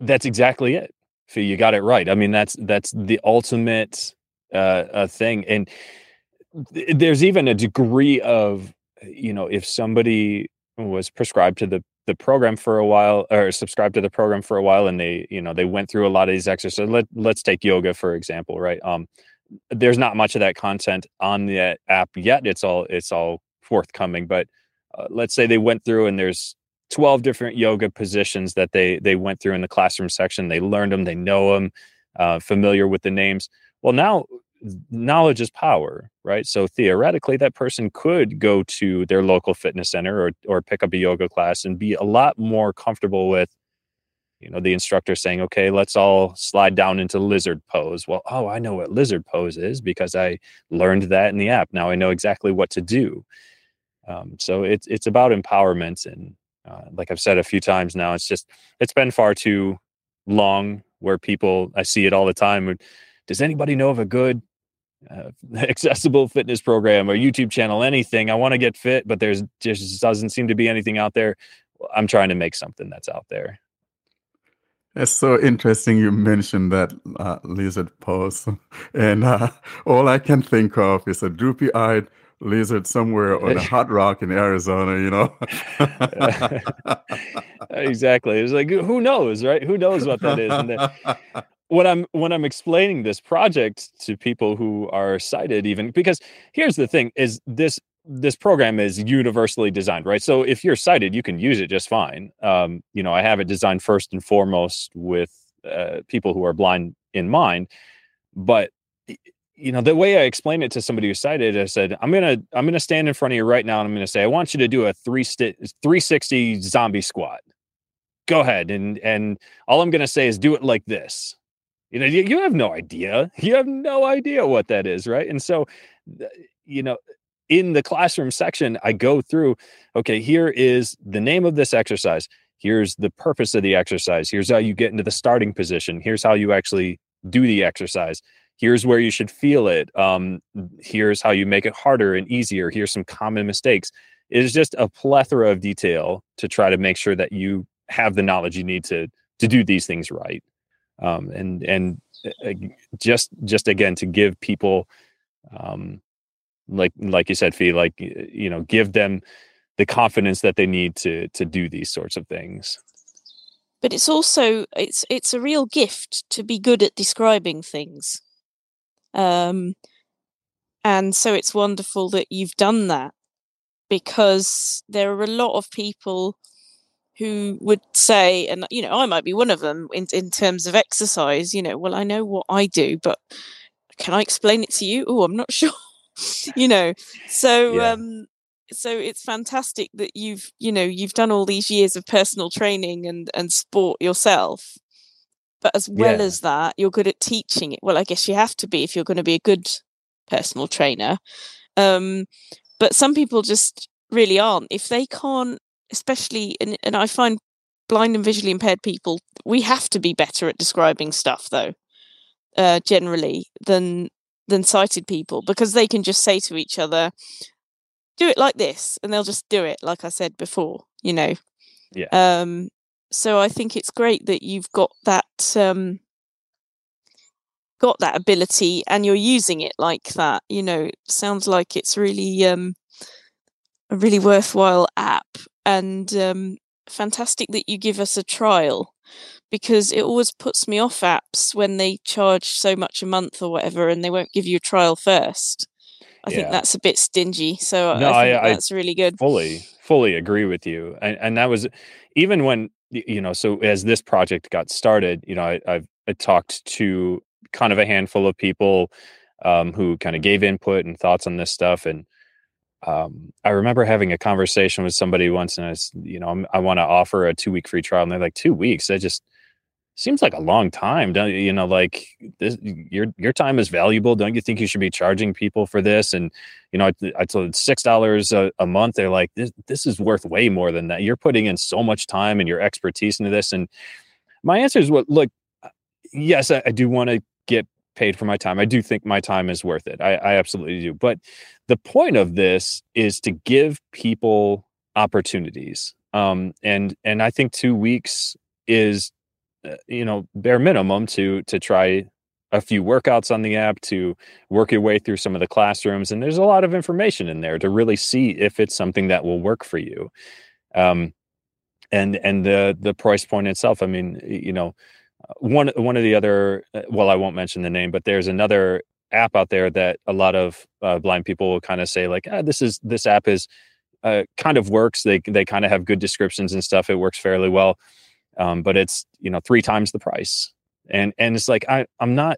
that's exactly it. You got it right. I mean, that's that's the ultimate uh, uh, thing. And th- there's even a degree of, you know, if somebody was prescribed to the the program for a while or subscribed to the program for a while, and they, you know, they went through a lot of these exercises. Let, let's take yoga, for example, right? Um, there's not much of that content on the app yet. It's all it's all forthcoming. But uh, let's say they went through and there's twelve different yoga positions that they they went through in the classroom section. They learned them, they know them, uh, familiar with the names. Well, now knowledge is power, right? So theoretically, that person could go to their local fitness center or or pick up a yoga class and be a lot more comfortable with, you know, the instructor saying, okay, let's all slide down into lizard pose. Well, oh, I know what lizard pose is because I learned that in the app. Now I know exactly what to do. Um, so it's it's about empowerment and Uh, like I've said a few times now, it's just, it's been far too long where people, I see it all the time. Does anybody know of a good uh, accessible fitness program or YouTube channel, anything? I want to get fit, but there's just doesn't seem to be anything out there. I'm trying to make something that's out there. It's so interesting you mentioned that uh, lizard pose. And uh, all I can think of is a droopy-eyed lizard somewhere on a hot rock in Arizona, you know. Exactly. It's like, who knows, right? Who knows what that is? And that, when I'm when I'm explaining this project to people who are sighted, even because here's the thing: is this this program is universally designed, right? So if you're sighted, you can use it just fine. Um, you know, I have it designed first and foremost with uh, people who are blind in mind, but you know, the way I explained it to somebody who's sighted, I said, I'm going to, I'm going to stand in front of you right now. And I'm going to say, I want you to do a three st- three sixty zombie squat. Go ahead. And, and all I'm going to say is do it like this. You know, you, you have no idea. You have no idea what that is. Right. And so, you know, in the classroom section, I go through, okay, here is the name of this exercise. Here's the purpose of the exercise. Here's how you get into the starting position. Here's how you actually do the exercise. Here's where you should feel it. Um, here's how you make it harder and easier. Here's some common mistakes. It is just a plethora of detail to try to make sure that you have the knowledge you need to to do these things right. Um, and and uh, just just again to give people, um, like like you said, Fee, like you know, give them the confidence that they need to to do these sorts of things. But it's also it's it's a real gift to be good at describing things. Um, and so it's wonderful that you've done that, because there are a lot of people who would say, and you know, I might be one of them in, in terms of exercise, you know, well, I know what I do, but can I explain it to you? Oh, I'm not sure, you know, so, yeah. um, so it's fantastic that you've, you know, you've done all these years of personal training and, and sport yourself. But as well yeah. as that, you're good at teaching it. Well, I guess you have to be if you're going to be a good personal trainer. Um, but some people just really aren't. If they can't, especially, and, and I find blind and visually impaired people, we have to be better at describing stuff, though, uh, generally, than than sighted people, because they can just say to each other, do it like this, and they'll just do it, like I said before, you know. Yeah. Um, So I think it's great that you've got that um, got that ability and you're using it like that. You know, it sounds like it's really um, a really worthwhile app, and um, fantastic that you give us a trial, because it always puts me off apps when they charge so much a month or whatever and they won't give you a trial first. I yeah. think that's a bit stingy. So no, I think I, that's I really good. Fully, fully agree with you. And, and that was even when, you know, so as this project got started, you know, I, I've I talked to kind of a handful of people um, who kind of gave input and thoughts on this stuff. And um, I remember having a conversation with somebody once, and I, you know, I'm, I want to offer a two week free trial, and they're like, two weeks? That just seems like a long time. Don't you know? Like this, your your time is valuable. Don't you think you should be charging people for this? And you know, I, I told six dollars a month. They're like, this this is worth way more than that. You're putting in so much time and your expertise into this. And my answer is, what? Look, yes, I, I do want to get paid for my time. I do think my time is worth it. I, I absolutely do. But the point of this is to give people opportunities. Um, and and I think two weeks is, uh, you know, bare minimum to to try a few workouts on the app, to work your way through some of the classrooms. And there's a lot of information in there to really see if it's something that will work for you. Um, and and the the price point itself. I mean, you know, one one of the other, well, I won't mention the name, but there's another app out there that a lot of uh, blind people will kind of say like, ah, this is this app is uh, kind of works. They they kind of have good descriptions and stuff. It works fairly well. Um, but it's, you know, three times the price. And and it's like, I, I'm not,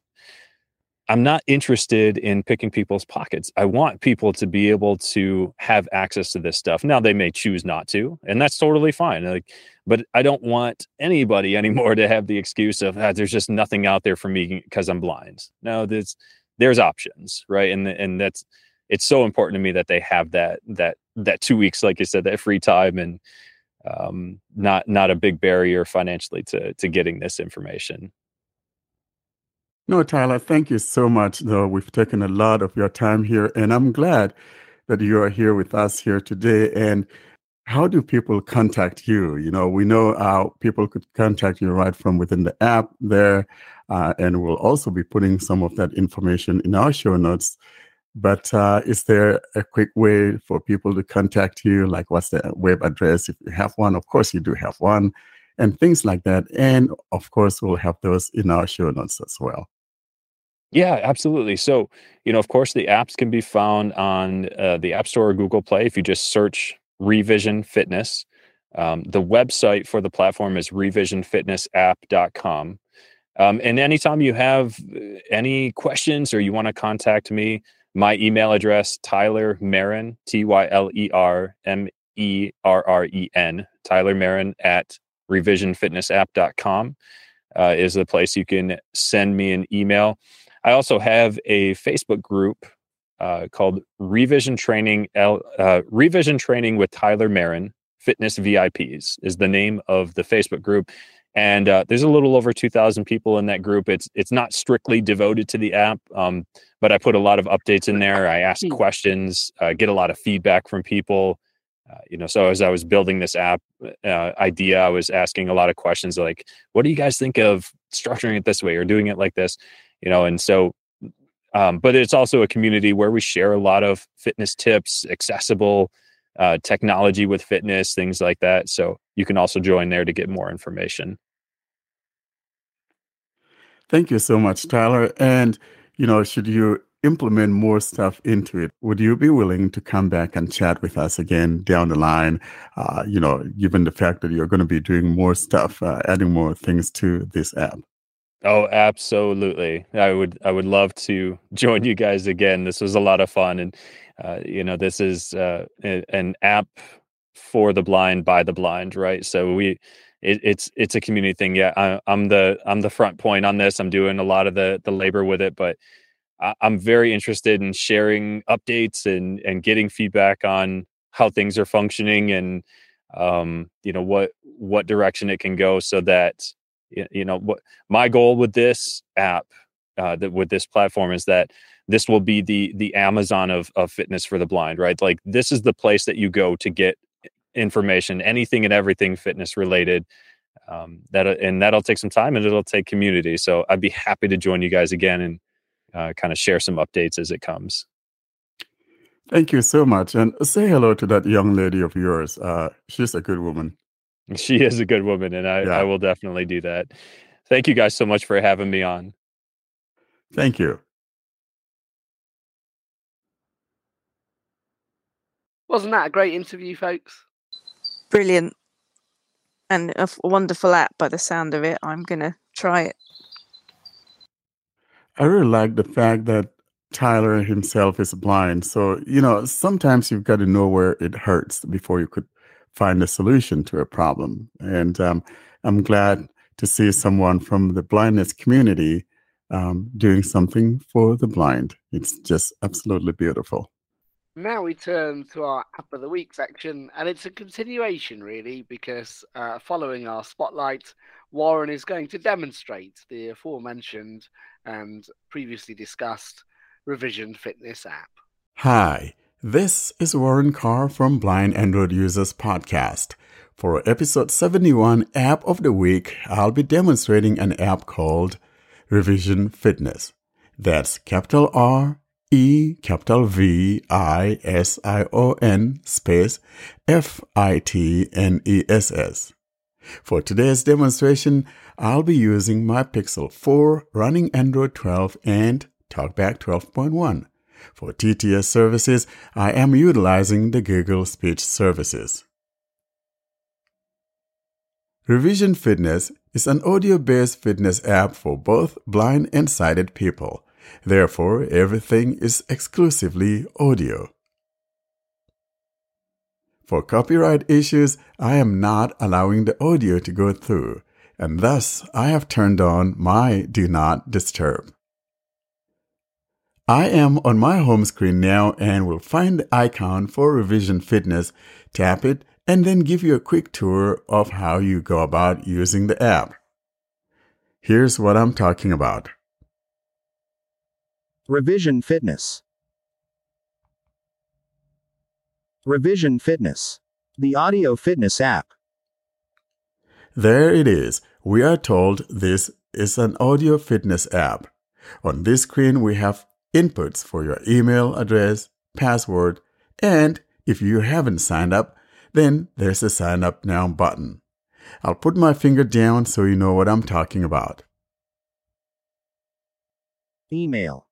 I'm not interested in picking people's pockets. I want people to be able to have access to this stuff. Now they may choose not to, and that's totally fine. Like, but I don't want anybody anymore to have the excuse of, ah, there's just nothing out there for me because I'm blind. No, there's, there's options, right? And and that's, it's so important to me that they have that, that, that two weeks, like you said, that free time, and um, not, not a big barrier financially to, to getting this information. No, Tyler, thank you so much, though. We've taken a lot of your time here, and I'm glad that you are here with us here today. And how do people contact you? You know, we know how people could contact you right from within the app there, uh, and we'll also be putting some of that information in our show notes. But uh, is there a quick way for people to contact you? Like, what's the web address? If you have one, of course you do have one, and things like that. And of course, we'll have those in our show notes as well. Yeah, absolutely. So, you know, of course, the apps can be found on uh, the App Store or Google Play. If you just search Revision Fitness, um, the website for the platform is revision fitness app dot com. Um, and anytime you have any questions or you want to contact me, my email address, Tyler Merren, T Y L E R M E R R E N, Tyler Merren at revision fitness app dot com uh, is the place you can send me an email. I also have a Facebook group uh, called Revision Training L, uh, Revision Training with Tyler Merren, Fitness V I Ps is the name of the Facebook group. And uh, there's a little over two thousand people in that group. It's it's not strictly devoted to the app, um, but I put a lot of updates in there. I ask questions, uh, get a lot of feedback from people. Uh, you know, so as I was building this app uh, idea, I was asking a lot of questions like, what do you guys think of structuring it this way or doing it like this? You know, and so, um, but it's also a community where we share a lot of fitness tips, accessible uh, technology with fitness, things like that. So you can also join there to get more information. Thank you so much, Tyler. And, you know, should you implement more stuff into it, would you be willing to come back and chat with us again down the line, uh, you know, given the fact that you're going to be doing more stuff, uh, adding more things to this app? Oh, absolutely. I would I would love to join you guys again. This was a lot of fun. And, uh, you know, this is uh, a, an app for the blind by the blind, right? So we it, it's it's a community thing. Yeah, I, I'm the I'm the front point on this. I'm doing a lot of the the labor with it, but I'm very interested in sharing updates and, and getting feedback on how things are functioning and, um, you know, what, what direction it can go, so that, you know, what my goal with this app, uh, that with this platform is that this will be the, the Amazon of, of fitness for the blind, right? Like, this is the place that you go to get information, anything and everything fitness related, um, that, and that'll take some time and it'll take community. So I'd be happy to join you guys again and, Uh, kind of share some updates as it comes. Thank you so much. And say hello to that young lady of yours. Uh, she's a good woman. She is a good woman, and I, yeah. I will definitely do that. Thank you guys so much for having me on. Thank you. Wasn't that a great interview, folks? Brilliant. And a wonderful app by the sound of it. I'm going to try it. I really like the fact that Tyler himself is blind. So, you know, sometimes you've got to know where it hurts before you could find a solution to a problem. And um, I'm glad to see someone from the blindness community um, doing something for the blind. It's just absolutely beautiful. Now we turn to our App of the Week section, and it's a continuation, really, because uh, following our spotlight, Warren is going to demonstrate the aforementioned and previously discussed Revision Fitness app. Hi, this is Warren Carr from Blind Android Users podcast. For episode seventy-one, App of the Week, I'll be demonstrating an app called Revision Fitness. That's capital R, E capital V I S I O N space F I T N E S S. For today's demonstration, I'll be using my Pixel four running Android twelve and TalkBack twelve point one. For T T S services, I am utilizing the Google Speech services. Revision Fitness is an audio-based fitness app for both blind and sighted people. Therefore, everything is exclusively audio. For copyright issues, I am not allowing the audio to go through, and thus I have turned on my Do Not Disturb. I am on my home screen now and will find the icon for Revision Fitness, tap it, and then give you a quick tour of how you go about using the app. Here's what I'm talking about. Revision Fitness. Revision Fitness, the audio fitness app. There it is. We are told this is an audio fitness app. On this screen, we have inputs for your email address, password, and if you haven't signed up, then there's a Sign Up Now button. I'll put my finger down so you know what I'm talking about. Email.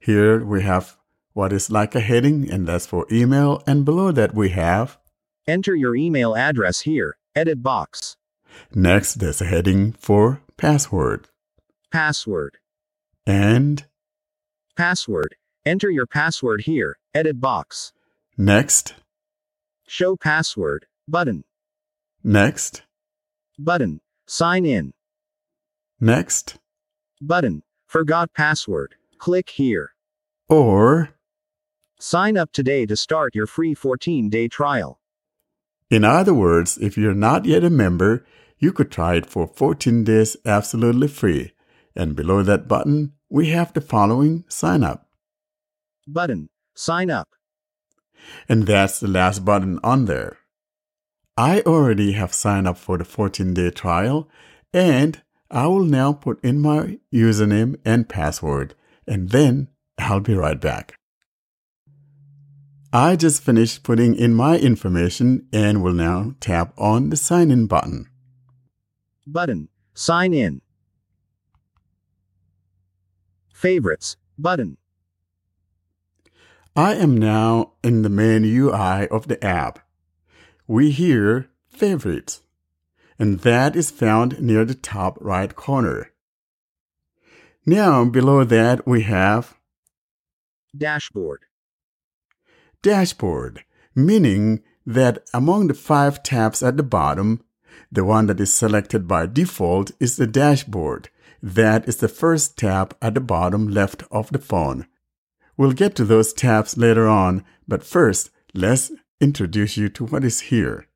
Here we have what is like a heading, and that's for email, and below that we have Enter your email address here, edit box. Next, there's a heading for password. Password. And Password. Enter your password here, edit box. Next, Show password, button. Next, Button. Sign in. Next, Button. Forgot password. Click here. Or sign up today to start your free fourteen-day trial. In other words, if you're not yet a member, you could try it for fourteen days absolutely free. And below that button, we have the following sign up. Button. Sign up. And that's the last button on there. I already have signed up for the fourteen-day trial, and I will now put in my username and password, and then I'll be right back. I just finished putting in my information and will now tap on the Sign In button. Button. Sign in. Favorites. Button. I am now in the main U I of the app. We hear Favorites, and that is found near the top right corner. Now, below that, we have Dashboard. Dashboard, meaning that among the five tabs at the bottom, the one that is selected by default is the dashboard. That is the first tab at the bottom left of the phone. We'll get to those tabs later on, but first, let's introduce you to what is here.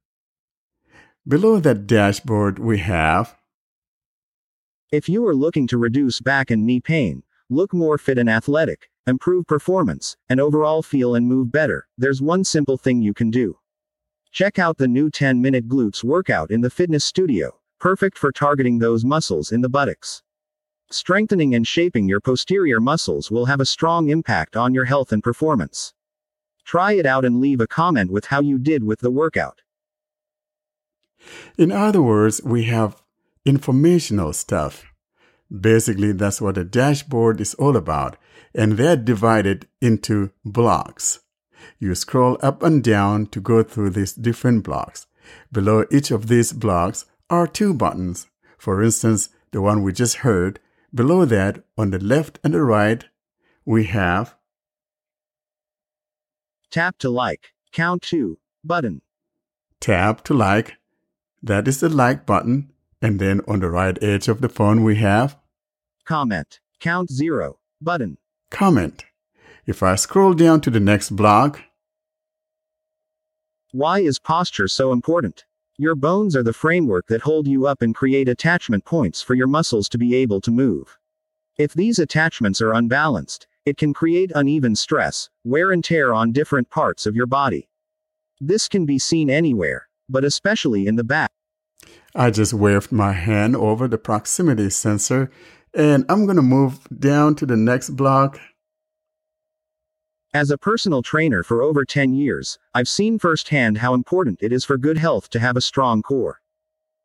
Below that dashboard, we have If you are looking to reduce back and knee pain, look more fit and athletic, improve performance, and overall feel and move better, there's one simple thing you can do. Check out the new ten-minute glutes workout in the fitness studio, perfect for targeting those muscles in the buttocks. Strengthening and shaping your posterior muscles will have a strong impact on your health and performance. Try it out and leave a comment with how you did with the workout. In other words, we have informational stuff. Basically, that's what a dashboard is all about, and they're divided into blocks. You scroll up and down to go through these different blocks. Below each of these blocks are two buttons. For instance, the one we just heard, Below that, on the left and the right, we have Tap to Like, Count To button. Tap to Like. That is the Like button. And then on the right edge of the phone, we have Comment, Count Zero button. Comment. If I scroll down to the next block, Why is posture so important? Your bones are the framework that hold you up and create attachment points for your muscles to be able to move. If these attachments are unbalanced, it can create uneven stress, wear and tear on different parts of your body. This can be seen anywhere, but especially in the back. I just waved my hand over the proximity sensor, and I'm going to move down to the next block. As a personal trainer for over ten years, I've seen firsthand how important it is for good health to have a strong core.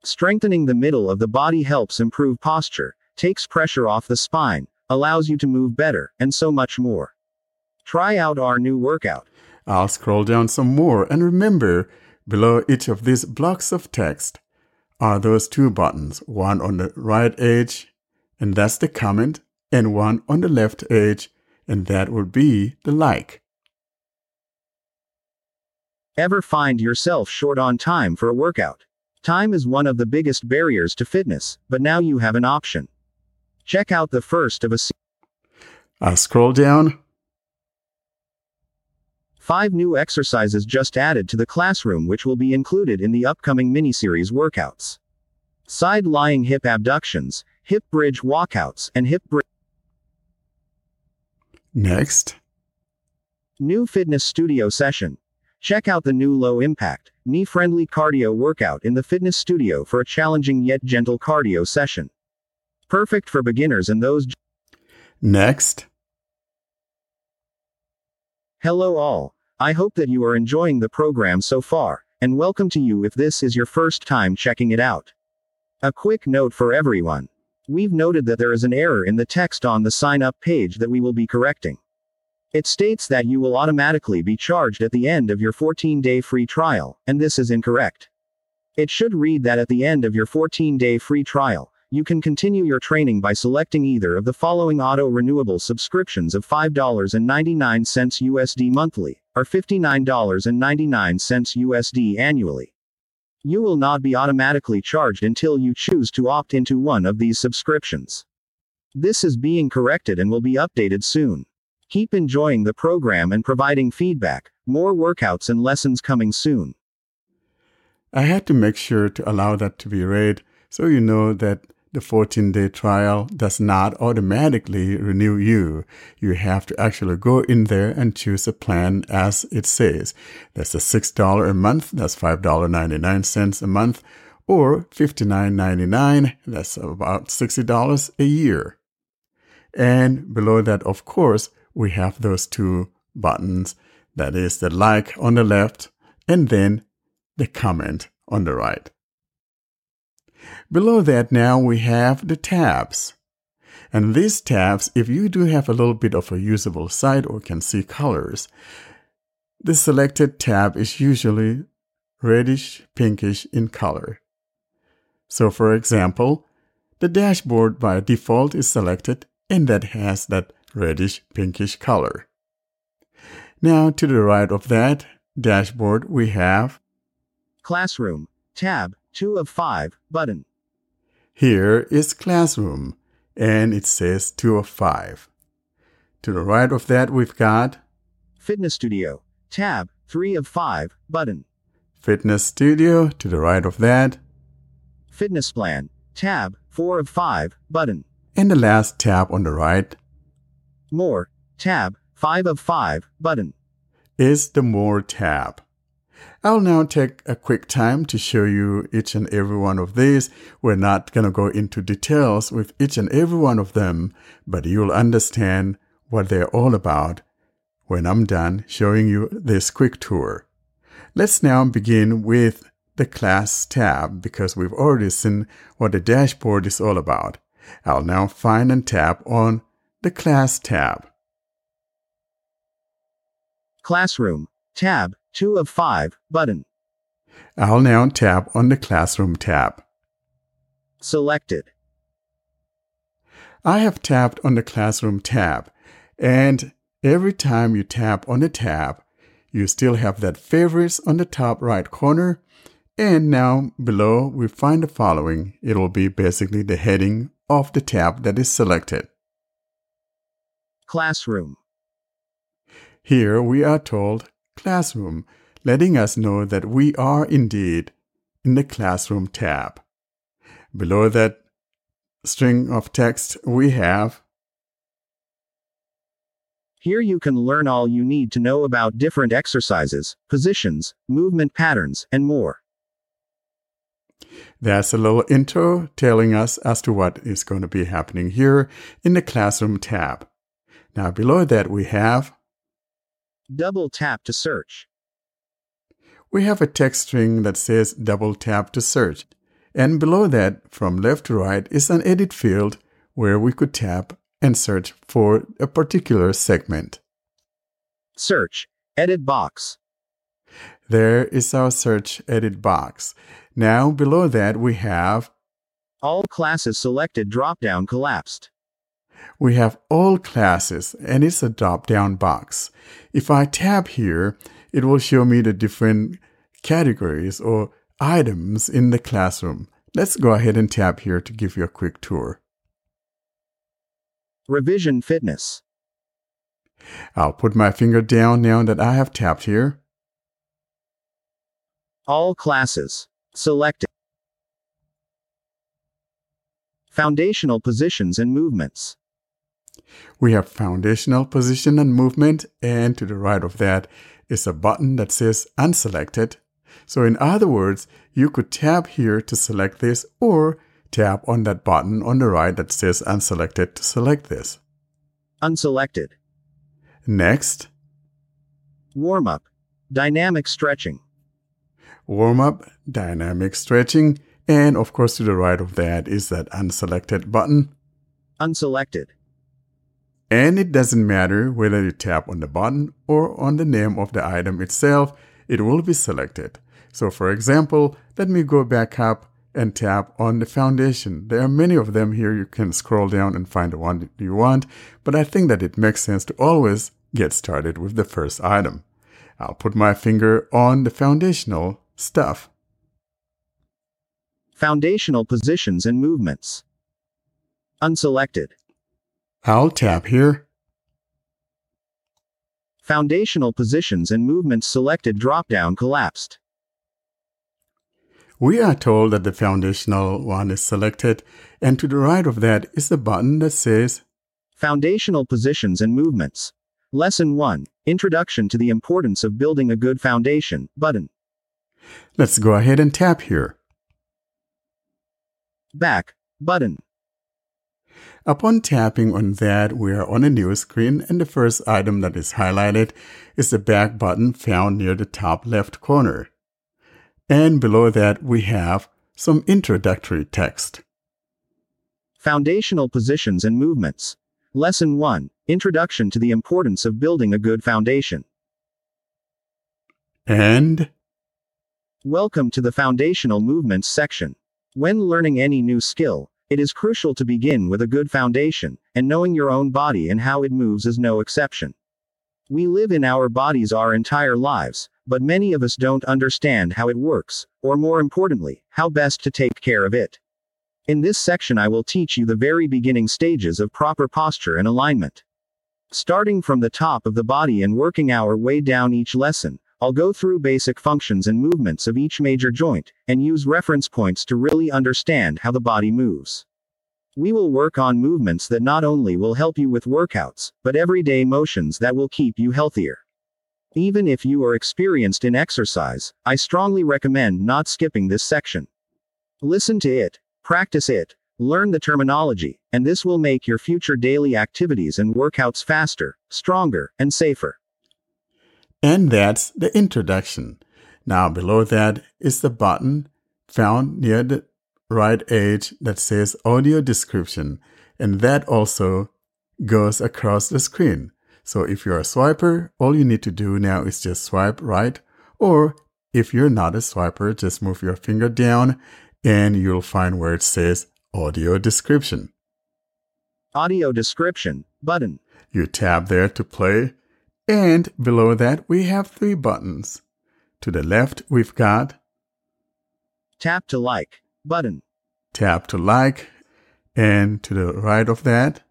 Strengthening the middle of the body helps improve posture, takes pressure off the spine, allows you to move better, and so much more. Try out our new workout. I'll scroll down some more, and remember, below each of these blocks of text are those two buttons, one on the right edge, and that's the comment, and one on the left edge, and that would be the Like. Ever find yourself short on time for a workout? Time is one of the biggest barriers to fitness, but now you have an option. Check out the first of a series. I'll scroll down. Five new exercises just added to the classroom, which will be included in the upcoming miniseries workouts. Side-lying hip abductions, hip bridge walkouts, and hip bridge. Next. New fitness studio session. Check out the new low-impact, knee-friendly cardio workout in the fitness studio for a challenging yet gentle cardio session. Perfect for beginners and those... Next. Hello all. I hope that you are enjoying the program so far, and welcome to you if this is your first time checking it out. A quick note for everyone. We've noted that there is an error in the text on the sign-up page that we will be correcting. It states that you will automatically be charged at the end of your fourteen-day free trial, and this is incorrect. It should read that at the end of your fourteen-day free trial, you can continue your training by selecting either of the following auto-renewable subscriptions of five dollars and ninety-nine cents U S D monthly, or fifty-nine dollars and ninety-nine cents U S D annually. You will not be automatically charged until you choose to opt into one of these subscriptions. This is being corrected and will be updated soon. Keep enjoying the program and providing feedback, more workouts and lessons coming soon. I had to make sure to allow that to be read, so you know that the fourteen-day trial does not automatically renew you. You have to actually go in there and choose a plan as it says. That's a six dollars a month. That's five dollars and ninety-nine cents a month, or fifty-nine dollars and ninety-nine cents. That's about sixty dollars a year. And below that, of course, we have those two buttons. That is the Like on the left and then the Comment on the right. Below that now we have the tabs. And these tabs, if you do have a little bit of a usable sight or can see colors, the selected tab is usually reddish, pinkish in color. So for example, the dashboard by default is selected and that has that reddish, pinkish color. Now to the right of that dashboard we have Classroom tab. two of five button. Here is Classroom, and it says two of five. To the right of that, we've got Fitness Studio, tab, three of five button. Fitness Studio, to the right of that. Fitness Plan, tab, four of five button. And the last tab on the right, More, tab, five of five button, is the More tab. I'll now take a quick time to show you each and every one of these. We're not going to go into details with each and every one of them, but you'll understand what they're all about when I'm done showing you this quick tour. Let's now begin with the Class tab because we've already seen what the dashboard is all about. I'll now find and tap on the Class tab. Classroom tab. two of five button. I'll now tap on the Classroom tab. Selected. I have tapped on the Classroom tab, and every time you tap on the tab, you still have that Favorites on the top right corner, and now below we find the following. It will be basically the heading of the tab that is selected. Classroom. Here we are told Classroom, letting us know that we are indeed in the Classroom tab. Below that string of text we have, here you can learn all you need to know about different exercises, positions, movement patterns, and more. That's a little intro telling us as to what is going to be happening here in the Classroom tab. Now below that we have double tap to search. We have a text string that says double tap to search, and below that, from left to right, is an edit field where we could tap and search for a particular segment. Search edit box. There is our search edit box. Now below that we have all classes selected drop-down collapsed. We have all classes, and it's a drop-down box. If I tap here, it will show me the different categories or items in the classroom. Let's go ahead and tap here to give you a quick tour. Revision Fitness. I'll put my finger down now that I have tapped here. All classes selected. Foundational positions and movements. We have foundational position and movement, and to the right of that is a button that says unselected. So in other words, you could tap here to select this, or tap on that button on the right that says unselected to select this. Unselected. Next. Warm-up. Dynamic stretching. Warm-up. Dynamic stretching. And of course, to the right of that is that unselected button. Unselected. And it doesn't matter whether you tap on the button or on the name of the item itself, it will be selected. So for example, let me go back up and tap on the foundation. There are many of them here. You can scroll down and find the one that you want, but I think that it makes sense to always get started with the first item. I'll put my finger on the foundational stuff. Foundational positions and movements. Unselected. I'll tap here. Foundational positions and movements selected drop-down collapsed. We are told that the foundational one is selected, and to the right of that is the button that says Foundational Positions and Movements. Lesson one, Introduction to the Importance of Building a Good Foundation, button. Let's go ahead and tap here. Back, button. Upon tapping on that, we are on a new screen, and the first item that is highlighted is the back button found near the top left corner. And below that, we have some introductory text. Foundational Positions and Movements. Lesson one, Introduction to the Importance of Building a Good Foundation. And welcome to the Foundational Movements section. When learning any new skill, it is crucial to begin with a good foundation, and knowing your own body and how it moves is no exception. We live in our bodies our entire lives, but many of us don't understand how it works, or more importantly, how best to take care of it. In this section, I will teach you the very beginning stages of proper posture and alignment. Starting from the top of the body and working our way down each lesson, I'll go through basic functions and movements of each major joint, and use reference points to really understand how the body moves. We will work on movements that not only will help you with workouts, but everyday motions that will keep you healthier. Even if you are experienced in exercise, I strongly recommend not skipping this section. Listen to it, practice it, learn the terminology, and this will make your future daily activities and workouts faster, stronger, and safer. And that's the introduction. Now below that is the button found near the right edge that says Audio Description, and that also goes across the screen. So if you're a swiper, all you need to do now is just swipe right, or if you're not a swiper, just move your finger down and you'll find where it says Audio Description. Audio description button. You tap there to play, and below that we have three buttons. To the left we've got tap to like button. Tap to like, and to the right of that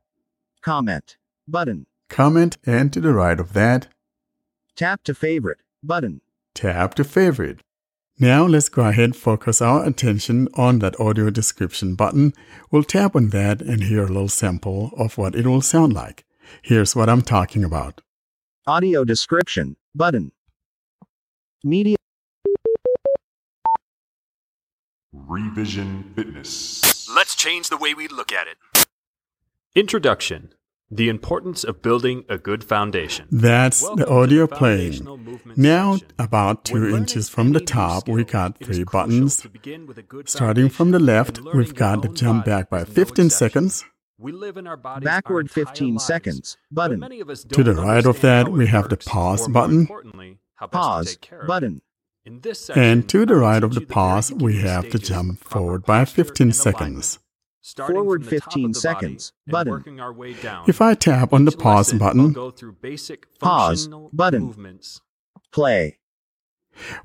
comment button. Comment, and to the right of that tap to favorite button. Tap to favorite. Now let's go ahead and focus our attention on that audio description button. We'll tap on that and hear a little sample of what it will sound like. Here's what I'm talking about. Audio description button. Media. Revision Fitness. Let's change the way we look at it. Introduction. The importance of building a good foundation. That's Welcome the audio the playing. Now, about two inches from the top, we got three buttons. Starting from the left, we've got the jump back by fifteen seconds. We live in our bodies, backward fifteen seconds button. To the right of that, we have the pause button. Pause button. And to the right of the pause, we have the jump forward by fifteen seconds. Forward fifteen seconds button. If I tap on the pause button, pause button, play.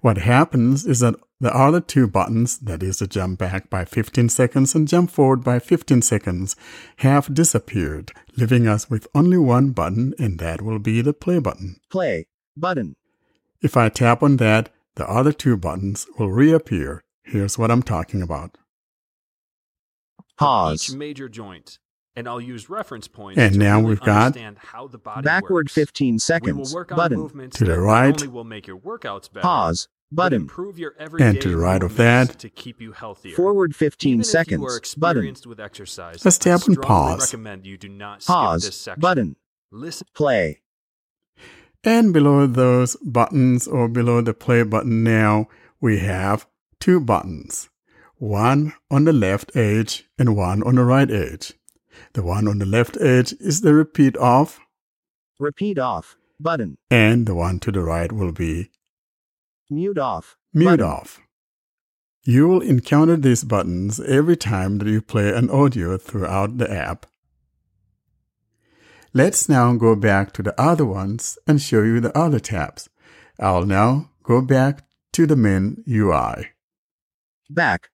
What happens is that the other two buttons, that is the jump back by fifteen seconds and jump forward by fifteen seconds, have disappeared, leaving us with only one button, and that will be the play button. Play button. If I tap on that, the other two buttons will reappear. Here's what I'm talking about. Pause. Each major joint, and I'll use reference points. And now really we've got how the body backward works. fifteen seconds button. To the right, will make your workouts better, pause button. Improve your and to the right of that, to keep you healthier. Forward fifteen seconds button. With exercise, let's tap and pause. You do not pause skip this button. Listen. Play. And below those buttons, or below the play button now, we have two buttons. One on the left edge and one on the right edge. The one on the left edge is the repeat off. Repeat off button. And the one to the right will be mute off. Mute button. Off. You will encounter these buttons every time that you play an audio throughout the app. Let's now go back to the other ones and show you the other tabs. I'll now go back to the main U I. Back.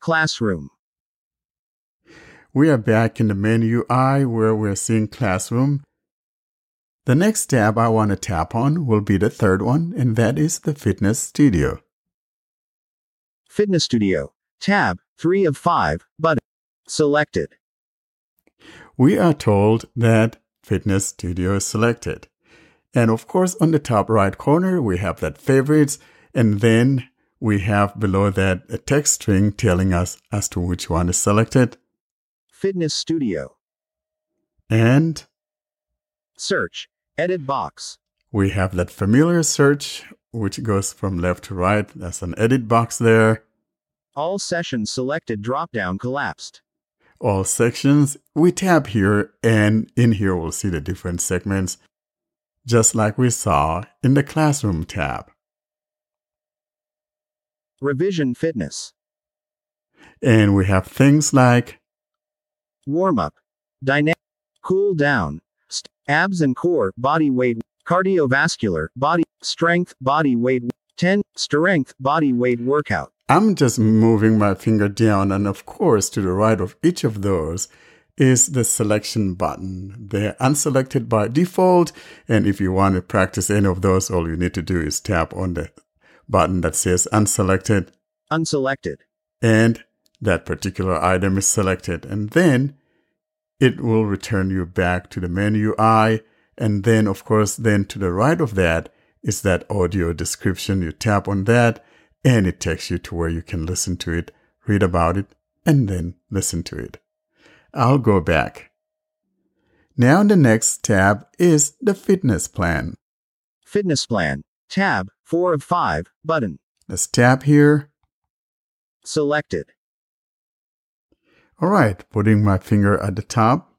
Classroom. We are back in the main U I where we're seeing Classroom. The next tab I want to tap on will be the third one, and that is the Fitness Studio. Fitness Studio. Tab three of five, button. Selected. We are told that Fitness Studio is selected. And of course, on the top right corner, we have that favorites, and then we have below that a text string telling us as to which one is selected. Fitness Studio. And search, edit box. We have that familiar search, which goes from left to right. That's an edit box there. All sessions selected drop-down collapsed. All sections. We tap here, and in here we'll see the different segments, just like we saw in the Classroom tab. Revision Fitness. And we have things like warm-up, dynamic, cool-down, st- abs and core, body weight, cardiovascular, body strength, body weight, ten, strength, body weight workout. I'm just moving my finger down, and of course, to the right of each of those is the selection button. They're unselected by default, and if you want to practice any of those, all you need to do is tap on the button that says unselected. Unselected. And that particular item is selected. And then it will return you back to the main U I. And then, of course, then to the right of that is that audio description. You tap on that and it takes you to where you can listen to it, read about it, and then listen to it. I'll go back. Now the next tab is the Fitness Plan. Fitness Plan. Tab four of five, button. Let's tap here. Selected. All right, putting my finger at the top.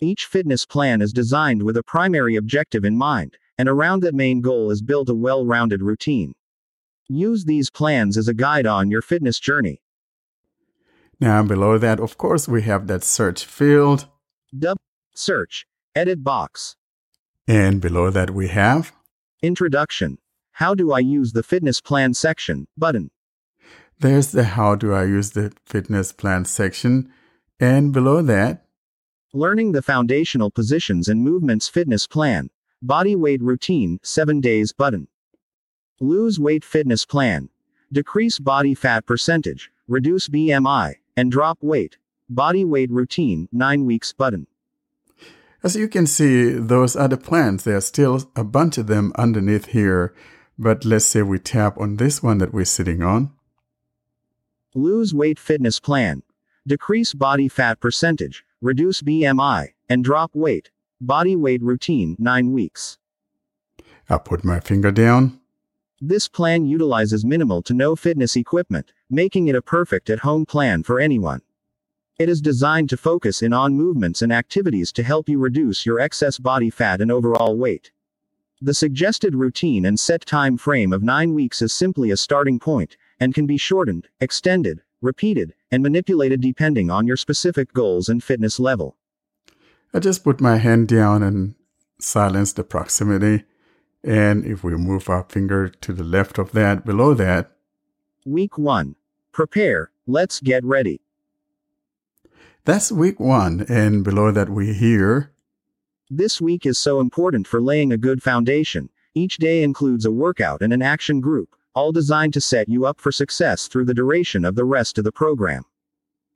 Each fitness plan is designed with a primary objective in mind, and around that main goal is built a well-rounded routine. Use these plans as a guide on your fitness journey. Now below that, of course, we have that search field. Dub search edit box. And below that we have introduction. How do I use the fitness plan section button? There's the how do I use the fitness plan section. And below that, learning the foundational positions and movements fitness plan, body weight routine, seven days button. Lose weight fitness plan. Decrease body fat percentage, reduce B M I, and drop weight, body weight routine, nine weeks button. As you can see, those are the plans. There are still a bunch of them underneath here. But let's say we tap on this one that we're sitting on. Lose weight fitness plan. Decrease body fat percentage, reduce B M I, and drop weight, body weight routine, nine weeks. I'll put my finger down. This plan utilizes minimal to no fitness equipment, making it a perfect at-home plan for anyone. It is designed to focus in on movements and activities to help you reduce your excess body fat and overall weight. The suggested routine and set time frame of nine weeks is simply a starting point, and can be shortened, extended, repeated, and manipulated depending on your specific goals and fitness level. I just put my hand down and silence the proximity. And if we move our finger to the left of that, below that. Week one. Prepare. Let's get ready. That's week one, and below that we hear. This week is so important for laying a good foundation. Each day includes a workout and an action group, all designed to set you up for success through the duration of the rest of the program.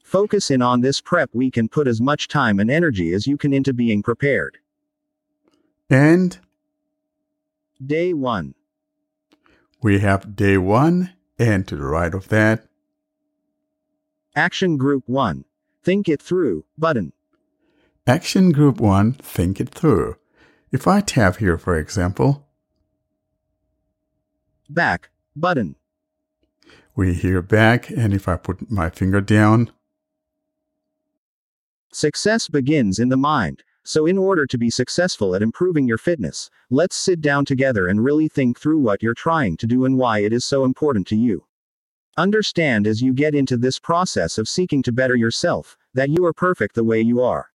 Focus in on this prep week and put as much time and energy as you can into being prepared. And day one. We have day one, and to the right of that. Action group one. Think it through button. Action group one, think it through. If I tap here, for example. Back button. We hear back, and if I put my finger down. Success begins in the mind. So in order to be successful at improving your fitness, let's sit down together and really think through what you're trying to do and why it is so important to you. Understand as you get into this process of seeking to better yourself, that you are perfect the way you are.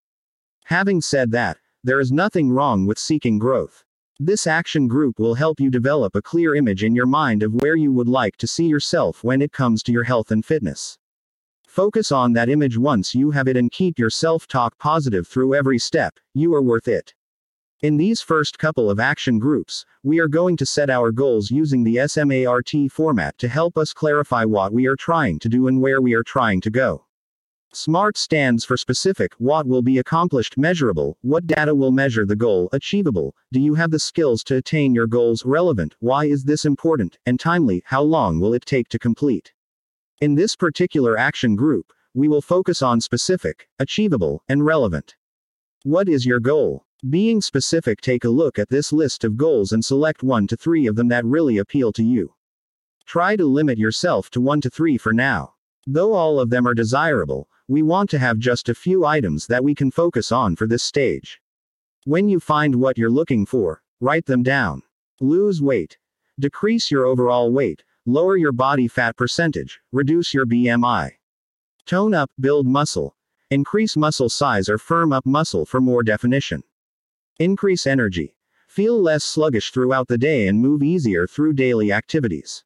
Having said that, there is nothing wrong with seeking growth. This action group will help you develop a clear image in your mind of where you would like to see yourself when it comes to your health and fitness. Focus on that image once you have it and keep your self-talk positive through every step. You are worth it. In these first couple of action groups, we are going to set our goals using the SMART format to help us clarify what we are trying to do and where we are trying to go. SMART stands for specific, what will be accomplished, measurable, what data will measure the goal, achievable, do you have the skills to attain your goals, relevant, why is this important, and timely, how long will it take to complete. In this particular action group, we will focus on specific, achievable, and relevant. What is your goal? Being specific, take a look at this list of goals and select one to three of them that really appeal to you. Try to limit yourself to one to three for now. Though all of them are desirable, we want to have just a few items that we can focus on for this stage. When you find what you're looking for, write them down. Lose weight. Decrease your overall weight. Lower your body fat percentage. Reduce your B M I. Tone up, build muscle. Increase muscle size or firm up muscle for more definition. Increase energy. Feel less sluggish throughout the day and move easier through daily activities.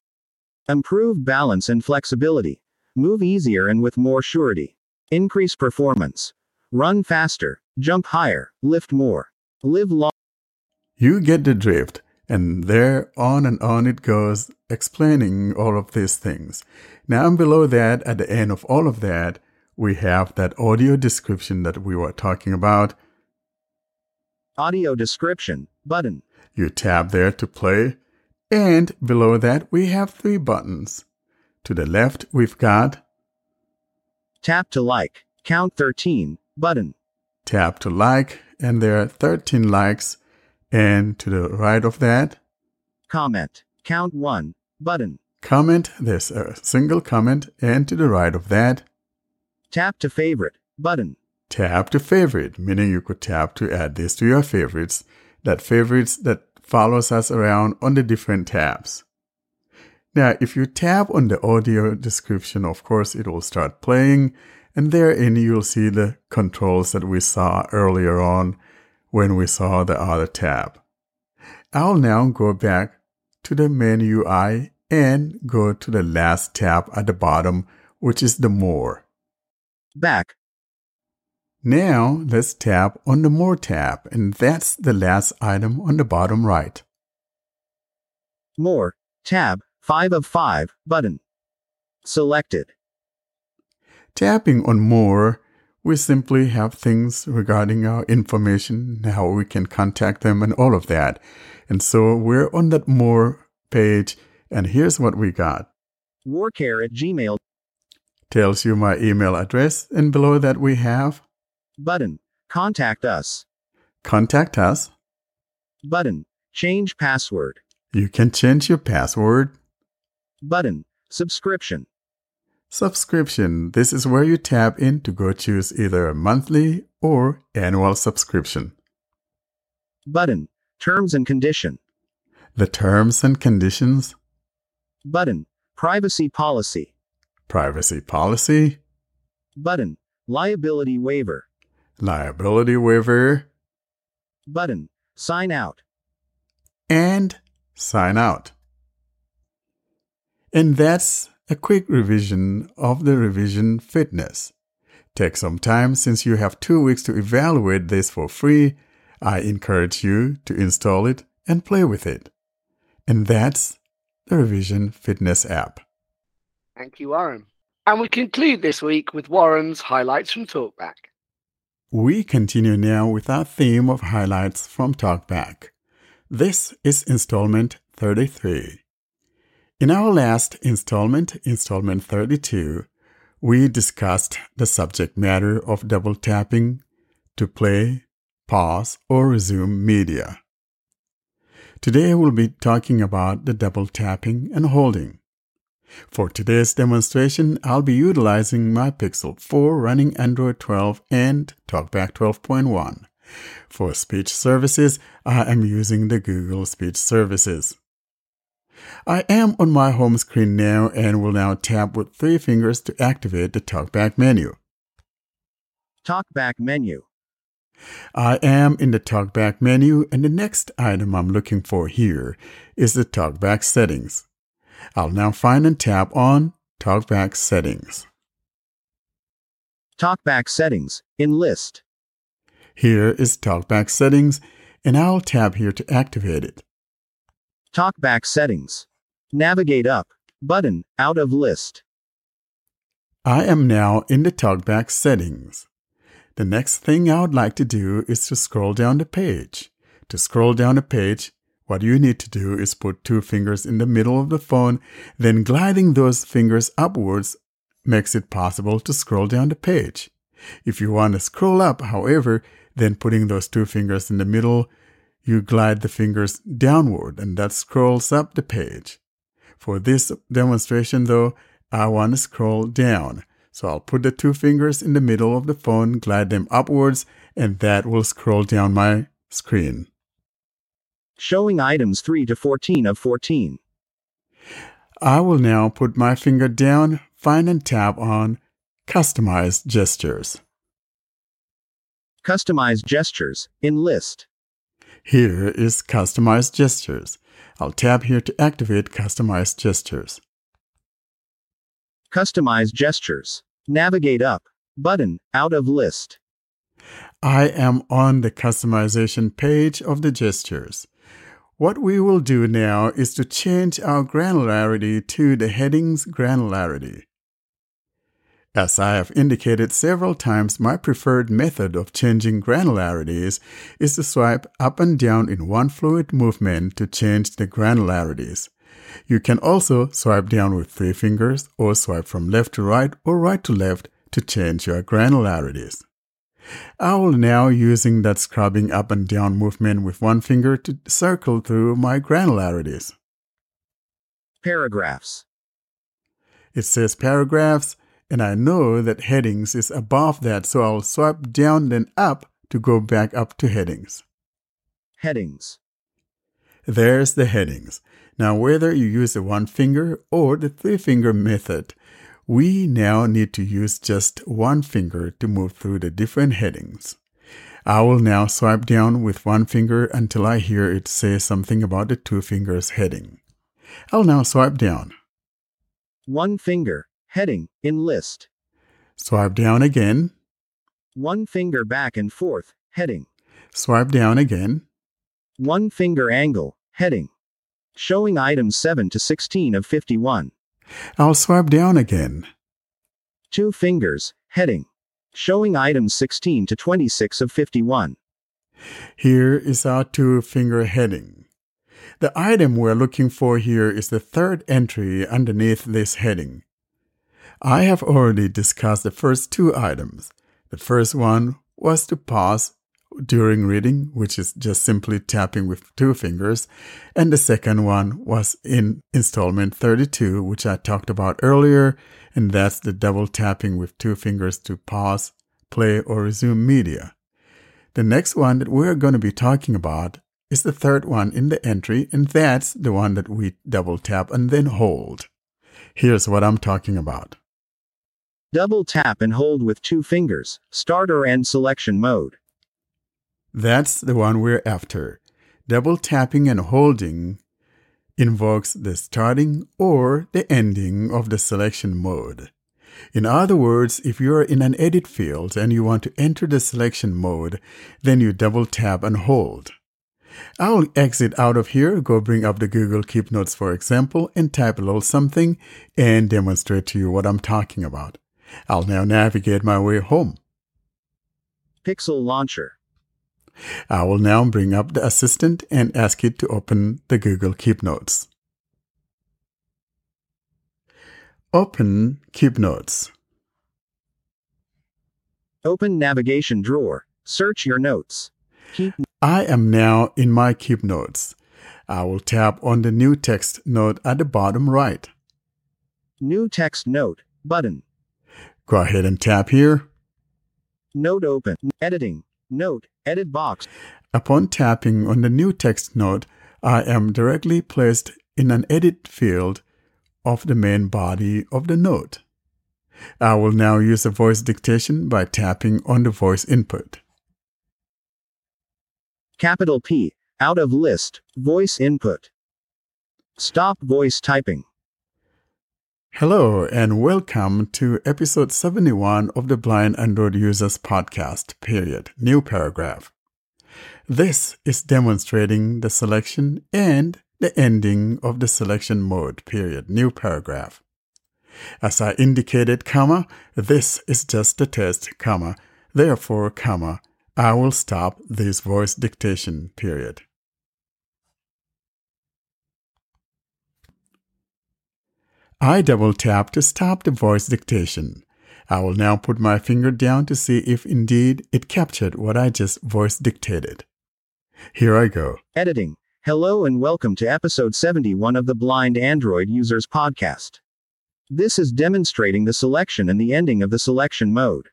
Improve balance and flexibility. Move easier and with more surety. Increase performance. Run faster. Jump higher. Lift more. Live long. You get the drift. And there on and on it goes, explaining all of these things. Now below that, at the end of all of that, we have that audio description that we were talking about. Audio description button. You tap there to play, and below that we have three buttons. To the left we've got tap to like, count thirteen button. Tap to like, and there are thirteen likes. And to the right of that, comment, count one button. Comment, there's a single comment, and to the right of that, tap to favorite button. Tap to favorite, meaning you could tap to add this to your favorites, that favorites that follows us around on the different tabs. Now, if you tap on the audio description, of course, it will start playing. And therein, you'll see the controls that we saw earlier on when we saw the other tab. I'll now go back to the main U I and go to the last tab at the bottom, which is the More. Back. Now, let's tap on the More tab, and that's the last item on the bottom right. More, tab, five of five, button. Selected. Tapping on More, we simply have things regarding our information, how we can contact them, and all of that. And so we're on that More page, and here's what we got. Warcare at Gmail. Tells you my email address, and below that we have button. Contact us. Contact us. Button. Change password. You can change your password. Button. Subscription. Subscription. This is where you tap in to go choose either a monthly or annual subscription. Button. Terms and condition. The terms and conditions. Button. Privacy policy. Privacy policy. Button. Liability waiver. Liability waiver. Button. Sign out. And sign out. And that's a quick revision of the Revision Fitness. Take some time since you have two weeks to evaluate this for free. I encourage you to install it and play with it. And that's the Revision Fitness app. Thank you, Warren. And we conclude this week with Warren's highlights from TalkBack. We continue now with our theme of highlights from TalkBack. This is installment thirty-three. In our last installment, installment thirty-two, we discussed the subject matter of double tapping to play, pause, or resume media. Today we'll be talking about the double tapping and holding. For today's demonstration, I'll be utilizing my Pixel four running Android twelve and TalkBack twelve point one. For speech services, I am using the Google Speech Services. I am on my home screen now and will now tap with three fingers to activate the TalkBack menu. TalkBack menu. I am in the TalkBack menu, and the next item I'm looking for here is the TalkBack settings. I'll now find and tap on TalkBack Settings. TalkBack Settings, in list. Here is TalkBack Settings, and I'll tap here to activate it. TalkBack Settings. Navigate up, button, out of list. I am now in the TalkBack Settings. The next thing I would like to do is to scroll down the page. To scroll down the page, what you need to do is put two fingers in the middle of the phone, then gliding those fingers upwards makes it possible to scroll down the page. If you want to scroll up, however, then putting those two fingers in the middle, you glide the fingers downward, and that scrolls up the page. For this demonstration, though, I want to scroll down. So I'll put the two fingers in the middle of the phone, glide them upwards, and that will scroll down my screen. Showing items three to fourteen of fourteen. I will now put my finger down, find and tap on Customize Gestures. Customize Gestures, in list. Here is Customize Gestures. I'll tap here to activate Customize Gestures. Customize Gestures. Navigate up, button, out of list. I am on the customization page of the gestures. What we will do now is to change our granularity to the headings granularity. As I have indicated several times, my preferred method of changing granularities is to swipe up and down in one fluid movement to change the granularities. You can also swipe down with three fingers or swipe from left to right or right to left to change your granularities. I will now using that scrubbing up and down movement with one finger to circle through my granularities. Paragraphs. It says paragraphs, and I know that headings is above that, so I'll swipe down then up to go back up to headings. Headings. There's the headings. Now, whether you use the one finger or the three finger method, we now need to use just one finger to move through the different headings. I will now swipe down with one finger until I hear it say something about the two fingers heading. I'll now swipe down. One finger, heading, in list. Swipe down again. One finger back and forth, heading. Swipe down again. One finger angle, heading. Showing items seven to sixteen of fifty-one. I'll swipe down again. Two fingers, heading. Showing items sixteen to twenty-six of fifty-one. Here is our two-finger heading. The item we're looking for here is the third entry underneath this heading. I have already discussed the first two items. The first one was to pause during reading, which is just simply tapping with two fingers, and the second one was in installment thirty-two, which I talked about earlier, and that's the double tapping with two fingers to pause, play, or resume media. The next one that we're going to be talking about is the third one in the entry, and that's the one that we double tap and then hold. Here's what I'm talking about. Double tap and hold with two fingers, start or end selection mode. That's the one we're after. Double tapping and holding invokes the starting or the ending of the selection mode. In other words, if you're in an edit field and you want to enter the selection mode, then you double tap and hold. I'll exit out of here, go bring up the Google Keep Notes, for example, and type a little something and demonstrate to you what I'm talking about. I'll now navigate my way home. Pixel Launcher. I will now bring up the assistant and ask it to open the Google Keep Notes. Open Keep Notes. Open navigation drawer. Search your notes. Keep. I am now in my Keep Notes. I will tap on the New Text note at the bottom right. New Text Note button. Go ahead and tap here. Note open. Editing. Note. Edit box. Upon tapping on the New Text note, I am directly placed in an edit field of the main body of the note. I will now use a voice dictation by tapping on the voice input. Capital P, out of list, voice input. Stop voice typing. Hello and welcome to episode seventy-one of the Blind Android Users podcast, period, new paragraph. This is demonstrating the selection and the ending of the selection mode, period, new paragraph. As I indicated, comma, this is just a test, comma, therefore, comma, I will stop this voice dictation, period. I double tap to stop the voice dictation. I will now put my finger down to see if indeed it captured what I just voice dictated. Here I go. Editing. Hello and welcome to episode seventy-one of the Blind Android Users podcast. This is demonstrating the selection and the ending of the selection mode.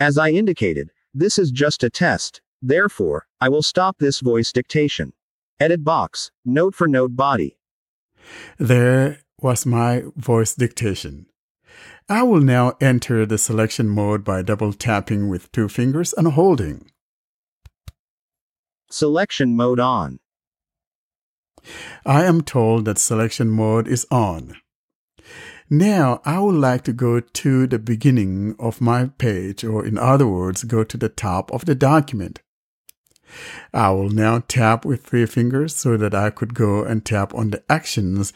As I indicated, this is just a test, therefore, I will stop this voice dictation. Edit box, note for note body. There was my voice dictation. I will now enter the selection mode by double tapping with two fingers and holding. Selection mode on. I am told that selection mode is on. Now I would like to go to the beginning of my page, or in other words, go to the top of the document. I will now tap with three fingers so that I could go and tap on the actions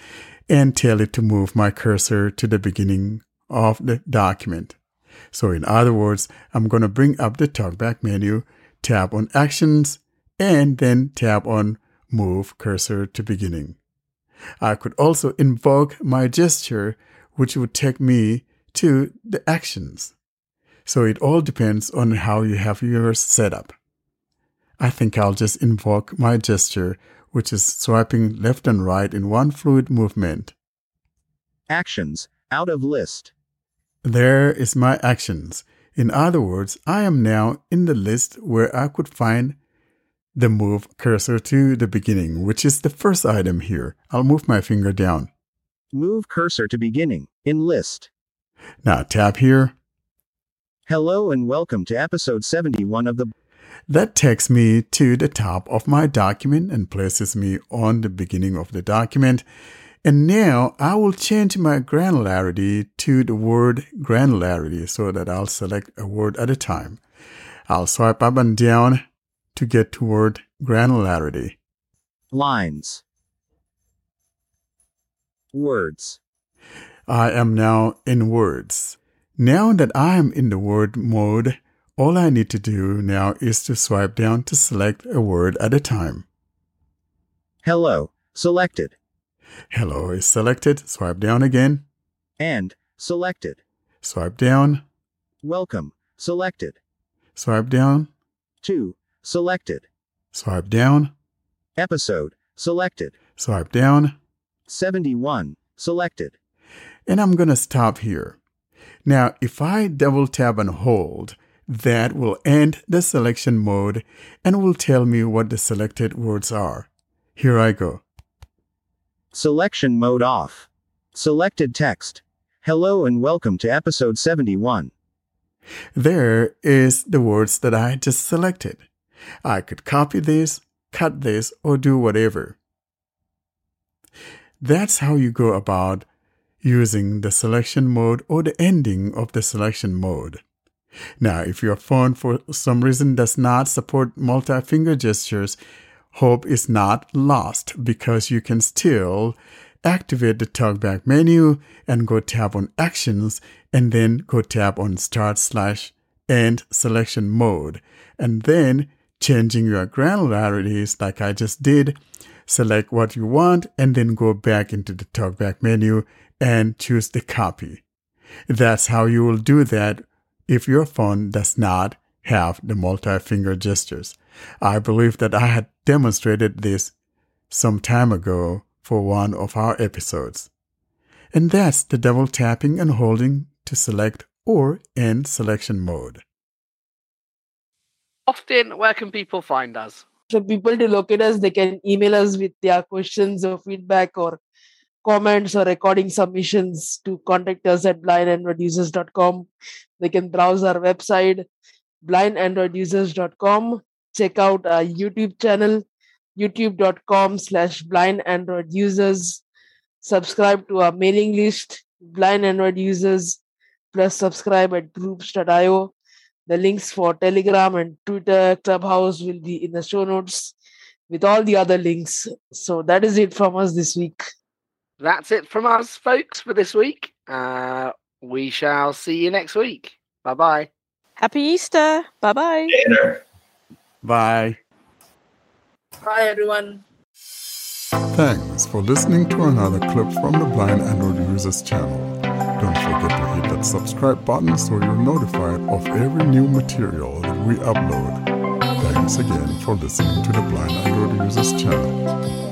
and tell it to move my cursor to the beginning of the document. So in other words, I'm going to bring up the TalkBack menu, tap on Actions, and then tap on Move Cursor to Beginning. I could also invoke my gesture, which would take me to the actions. So it all depends on how you have yours set up. I think I'll just invoke my gesture, which is swiping left and right in one fluid movement. Actions, out of list. There is my actions. In other words, I am now in the list where I could find the move cursor to the beginning, which is the first item here. I'll move my finger down. Move cursor to beginning in list. Now tap here. Hello and welcome to episode seventy-one of the... That takes me to the top of my document and places me on the beginning of the document. And now I will change my granularity to the word granularity so that I'll select a word at a time. I'll swipe up and down to get toward granularity. Lines. Words. I am now in words. Now that I am in the word mode, all I need to do now is to swipe down to select a word at a time. Hello, selected. Hello is selected. Swipe down again. And, selected. Swipe down. Welcome, selected. Swipe down. To, selected. Swipe down. Episode, selected. Swipe down. seventy-one, selected. And I'm going to stop here. Now, if I double tap and hold, that will end the selection mode and will tell me what the selected words are. Here I go. Selection mode off. Selected text. Hello and welcome to episode seventy-one. There is the words that I just selected. I could copy this, cut this, or do whatever. That's how you go about using the selection mode or the ending of the selection mode. Now, if your phone for some reason does not support multi-finger gestures, hope is not lost because you can still activate the TalkBack menu and go tap on Actions and then go tap on Start slash End Selection Mode. And then changing your granularities like I just did, select what you want and then go back into the TalkBack menu and choose the copy. That's how you will do that if your phone does not have the multi-finger gestures. I believe that I had demonstrated this some time ago for one of our episodes. And that's the double tapping and holding to select or end selection mode. Austin, where can people find us? For people to locate us, they can email us with their questions or feedback or comments or recording submissions to contact us at blind android users dot com. They can browse our website, blind android users dot com. Check out our YouTube channel, youtube dot com slash blind android users. Subscribe to our mailing list, Blind Android Users, plus subscribe at groups dot io. The links for Telegram and Twitter, Clubhouse will be in the show notes with all the other links. So that is it from us this week. That's it from us, folks, for this week. Uh, we shall see you next week. Bye-bye. Happy Easter. Bye-bye. Later. Bye. Bye, everyone. Thanks for listening to another clip from the Blind Android Users channel. Don't forget to hit that subscribe button so you're notified of every new material that we upload. Thanks again for listening to the Blind Android Users channel.